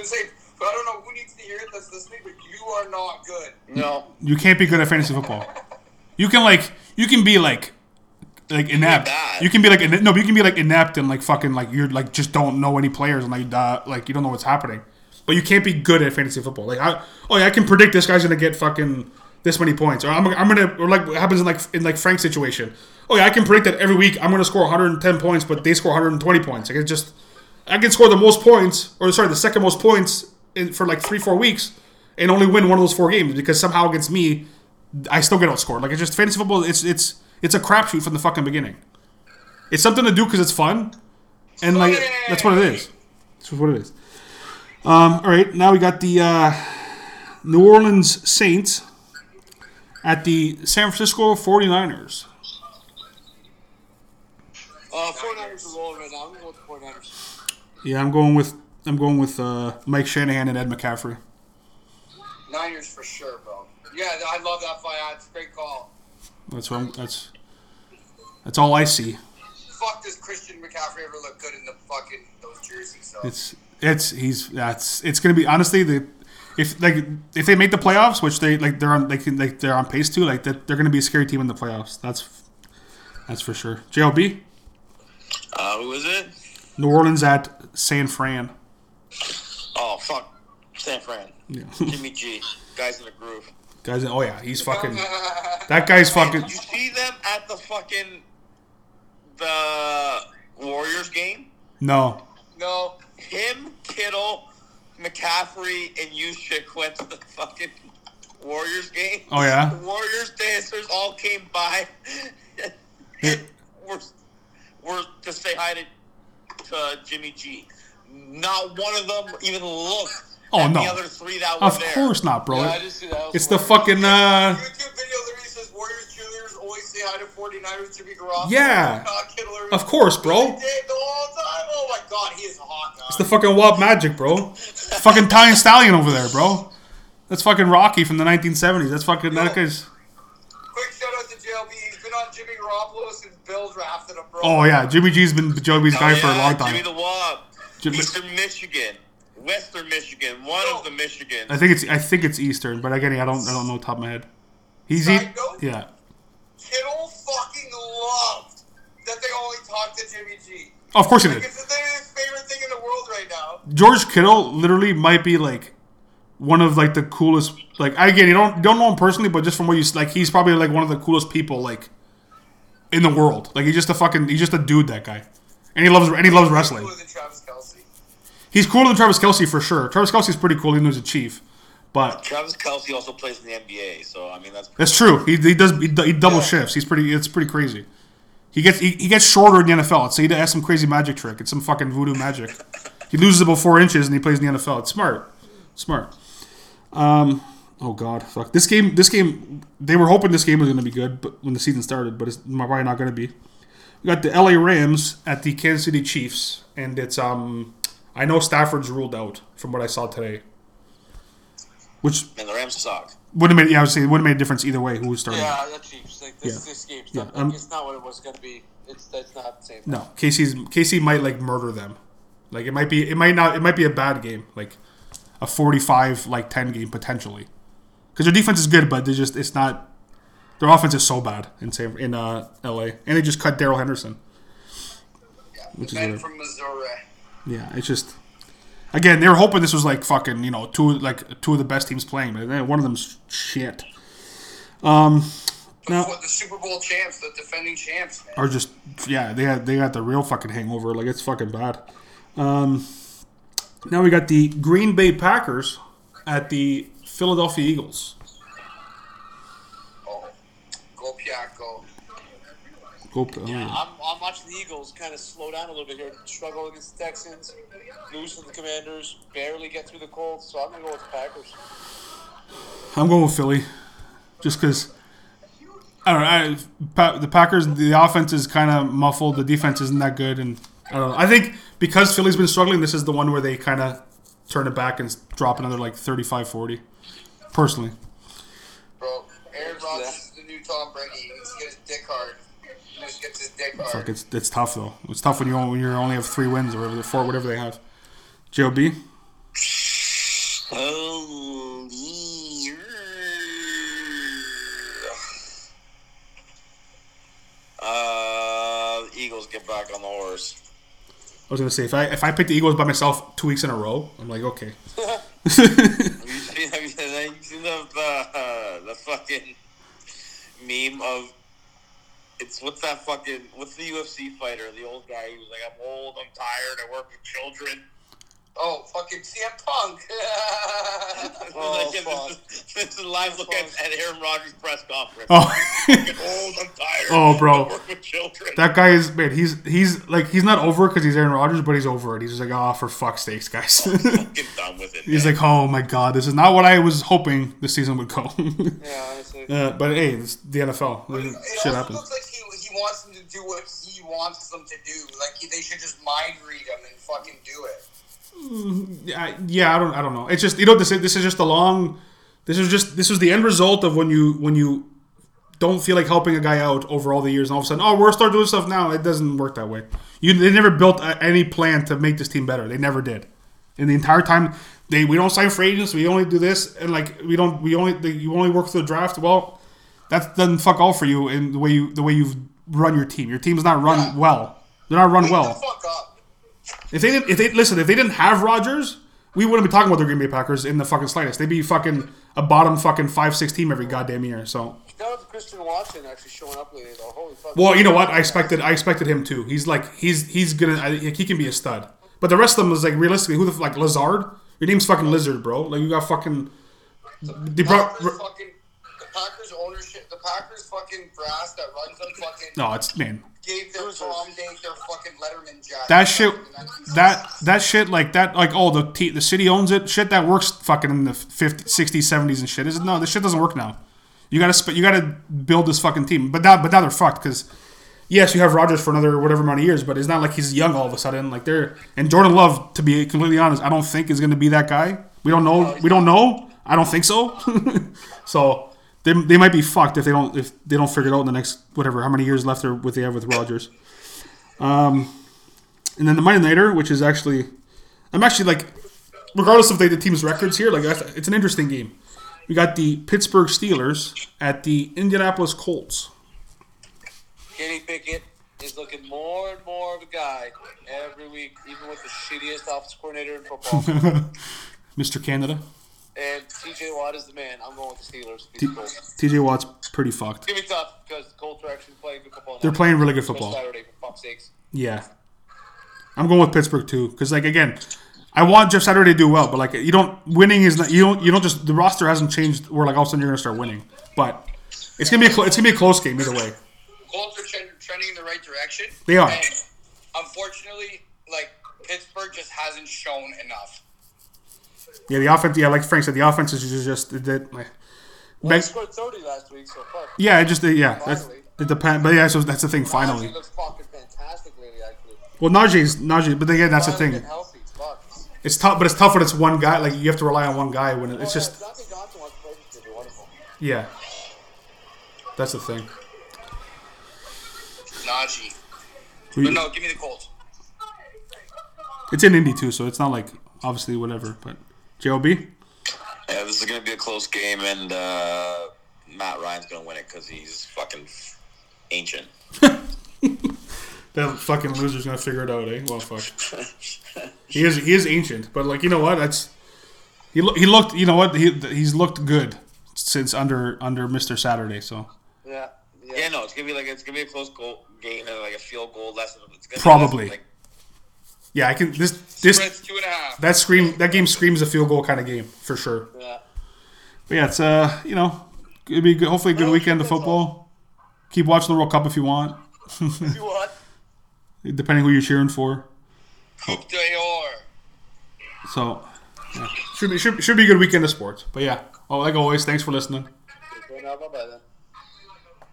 don't know who needs to hear it that's listening, but you are not good. No. You can't be good at fantasy football. You can be inept. You can be like no, but you can be like inept and like fucking like you're like just don't know any players and like you don't know what's happening. But you can't be good at fantasy football. Like I can predict this guy's gonna get fucking this many points, or I'm gonna, or like what happens in Frank's situation. Oh yeah, I can predict that every week I'm gonna score 110 points, but they score 120 points. Like I can score the most points, the second most points for like 3-4 weeks, and only win one of those four games because somehow against me, I still get outscored. Like it's just fantasy football. It's a crapshoot from the fucking beginning. It's something to do because it's fun, and like that's what it is. That's what it is. All right, now we got the New Orleans Saints at the San Francisco 49ers. 49ers is all right now. I'm going with the 49ers. Yeah, I'm going with Mike Shanahan and Ed McCaffrey. Niners for sure, bro. Yeah, I love that fight. It's a great call. That's all I see. Fuck, does Christian McCaffrey ever look good in the fucking those jerseys? So. It's gonna be honestly the. If they make the playoffs, which they're on pace to, like that they're going to be a scary team in the playoffs. That's for sure. JLB. Who was it? New Orleans at San Fran. Oh fuck, San Fran. Yeah. Jimmy G. Guys in the groove. Oh yeah, he's fucking. That guy's fucking. You see them at the fucking the Warriors game? No. Him, Kittle, McCaffrey and Usyk went to the fucking Warriors game. Oh, yeah? The Warriors dancers all came by. We're to say hi to Jimmy G. Not one of them even looked at the other three that were there. Of course not, bro. Yeah, I just see that. It's the fucking... YouTube video that says Warriors cheerleaders always say hi to 49ers Jimmy Garoppolo. Yeah. Of course, bro. They did the whole time. Oh, my God. He is a hot guy. It's the fucking WAP magic, bro. Fucking Italian Stallion over there, bro. That's fucking Rocky from the 1970s. That's fucking... Yo, that guy's... Quick shout-out to JLB. He's been on Jimmy Garoppolo since Bill drafted him, bro. Oh, yeah. Jimmy G's been JLB's guy for a long time. Jimmy the WAP. He's from Michigan. Western Michigan, one of the Michigan. I think it's Eastern, but again, I don't know top of my head. Yeah. Kittle fucking loved that they only talked to Jimmy G. Oh, of course he did. It's his favorite thing in the world right now. George Kittle literally might be like one of like the coolest. Like again, you don't know him personally, but just from what you like, he's probably like one of the coolest people like in the world. Like he's just a dude, that guy, and he loves wrestling. Cooler than Travis Kelce. He's cooler than Travis Kelce for sure. Travis Kelce's pretty cool. He knows a chief, but Travis Kelce also plays in the NBA. So I mean, that's true. He double shifts. It's pretty crazy. He gets shorter in the NFL. It's, he has some crazy magic trick. It's some fucking voodoo magic. He loses about 4 inches and he plays in the NFL. It's smart. Oh God, fuck this game. They were hoping this game was going to be good, but when the season started, but it's probably not going to be. We got the LA Rams at the Kansas City Chiefs, and it's I know Stafford's ruled out from what I saw today. The Rams suck. I would say it wouldn't have made a difference either way who was starting. Yeah, the Chiefs. Like, this game's not, it's not what it was going to be. That's not the same. No, KC might like murder them. Like it might be a bad game, like a 45 like 10 game potentially. Cuz their defense is good, but their offense is so bad in LA. And they just cut Darrell Henderson. Yeah, which the man from Missouri. Yeah, it's just again they were hoping this was like fucking two of the best teams playing, but one of them's shit. Now the Super Bowl champs, the defending champs, man. Are just they got the real fucking hangover, like it's fucking bad. Now we got the Green Bay Packers at the Philadelphia Eagles. Oh, go Pack, go! I'm watching the Eagles kind of slow down a little bit here. Struggle against the Texans, lose to the Commanders, barely get through the Colts. So I'm going to go with the Packers. I'm going with Philly, just because. The Packers, the offense is kind of muffled. The defense isn't that good, and I don't know. I think because Philly's been struggling, this is the one where they kind of turn it back and drop another like 35-40. Personally. Bro, Aaron Rodgers is the new Tom Brady. He needs to get his dick hard. He just gets his dick hard. Fuck, it's tough though. It's tough when you only have 3 wins or whatever, 4, whatever they have. J.O.B. Oh. Eagles get back on the horse. I was going to say, if I picked the Eagles by myself 2 weeks in a row, I'm like, okay. Have you seen the fucking meme of... What's the UFC fighter? The old guy who's like, I'm old, I'm tired, I work with children. Oh, fucking CM Punk. Oh, fuck. This is a live look at Aaron Rodgers' press conference. Oh. Old, I'm tired. Oh, bro. I work with children. That guy is, man, he's not over it because he's Aaron Rodgers, but he's over it. He's just like, for fuck's sakes, guys. I'm fucking done with it. He's like, oh, my God, this is not what I was hoping this season would go. Yeah, honestly. But, hey, it's the NFL. Shit happens. Looks like he wants them to do what he wants them to do. Like, they should just mind read him and fucking do it. Yeah, I don't know. It's just this is the end result of when you don't feel like helping a guy out over all the years, and all of a sudden, we're start doing stuff now. It doesn't work that way. They never built any plan to make this team better. They never did. And the entire time, we don't sign free agents. We only do this, and you only work through the draft. Well, that doesn't fuck all for you in the way you've run your team. Your team's not run well. They're not run well. Get the fuck up. If they didn't have Rodgers, we wouldn't be talking about the Green Bay Packers in the fucking slightest. They'd be fucking a bottom fucking 5-6 team every goddamn year. So shout out to Christian Watson actually showing up lately. Though. Holy fuck! Well, you know what? I expected him too. He's like he can be a stud. But the rest of them is like realistically, who the like Lazard? Your name's fucking Lizard, bro. Like you got fucking. The Packers ownership. The Packers fucking brass that runs them fucking. No, it's man. Gave their Tom Dave their fucking Letterman jacket. That shit, the city owns it. Shit that works fucking in the 50s, 60s, 70s and shit. No, this shit doesn't work now. You gotta build this fucking team. But now they're fucked because yes, you have Rodgers for another whatever amount of years, but it's not like he's young all of a sudden. Like and Jordan Love, to be completely honest, I don't think is going to be that guy. We don't know. I don't think so. So. They might be fucked if they don't figure it out in the next whatever how many years left or what they have with Rodgers, and then the Monday Nighter, which is actually I'm actually like regardless of the team's records here, like it's an interesting game. We got the Pittsburgh Steelers at the Indianapolis Colts. Kenny Pickett is looking more and more of a guy every week, even with the shittiest office coordinator in football, Mr. Canada. And TJ Watt is the man. I'm going with the Steelers. TJ Watt's pretty fucked. It's going to be tough because the Colts are actually playing good football. They're playing really good football. Saturday, for fuck's sakes. Yeah. I'm going with Pittsburgh too because, like, again, I want Jeff Saturday to do well, but, like, you don't – winning is not – you don't just – the roster hasn't changed where, like, all of a sudden you're going to start winning. But it's going to be a close game either way. Colts are trending in the right direction. They are. And unfortunately, like, Pittsburgh just hasn't shown enough. Yeah, the offense. Yeah, like Frank said, the offense is just that. Well, they scored 30 last week, so fuck. Yeah, it depends. But yeah, so that's the thing. Finally, Najee looks fucking fantastic lately, actually. Well, Najee's, but again, that's the thing. Healthy, fuck. It's tough, but it's tough when it's one guy. Like you have to rely on one guy when it's just. Yeah, that's the thing. Najee. No, give me the Colts. It's in Indy too, so it's not like. Obviously, whatever, but J.O.B.? Yeah, this is going to be a close game, and Matt Ryan's going to win it because he's fucking ancient. That fucking loser's going to figure it out, eh? Well, fuck. He is ancient, but, like, you know what? That's he looked, you know what? He's looked good since under Mr. Saturday, so. Yeah. Yeah, no, it's going to be a close goal game and, like, a field goal less than it's going to probably. Yeah, I can. This 2.5. That game screams a field goal kind of game for sure. Yeah. But yeah, it's it'll be hopefully a good weekend of football. Keep watching the World Cup if you want. if you want. Depending who you're cheering for. Hope they are. So, yeah. Should be a good weekend of sports. But yeah, like always, thanks for listening.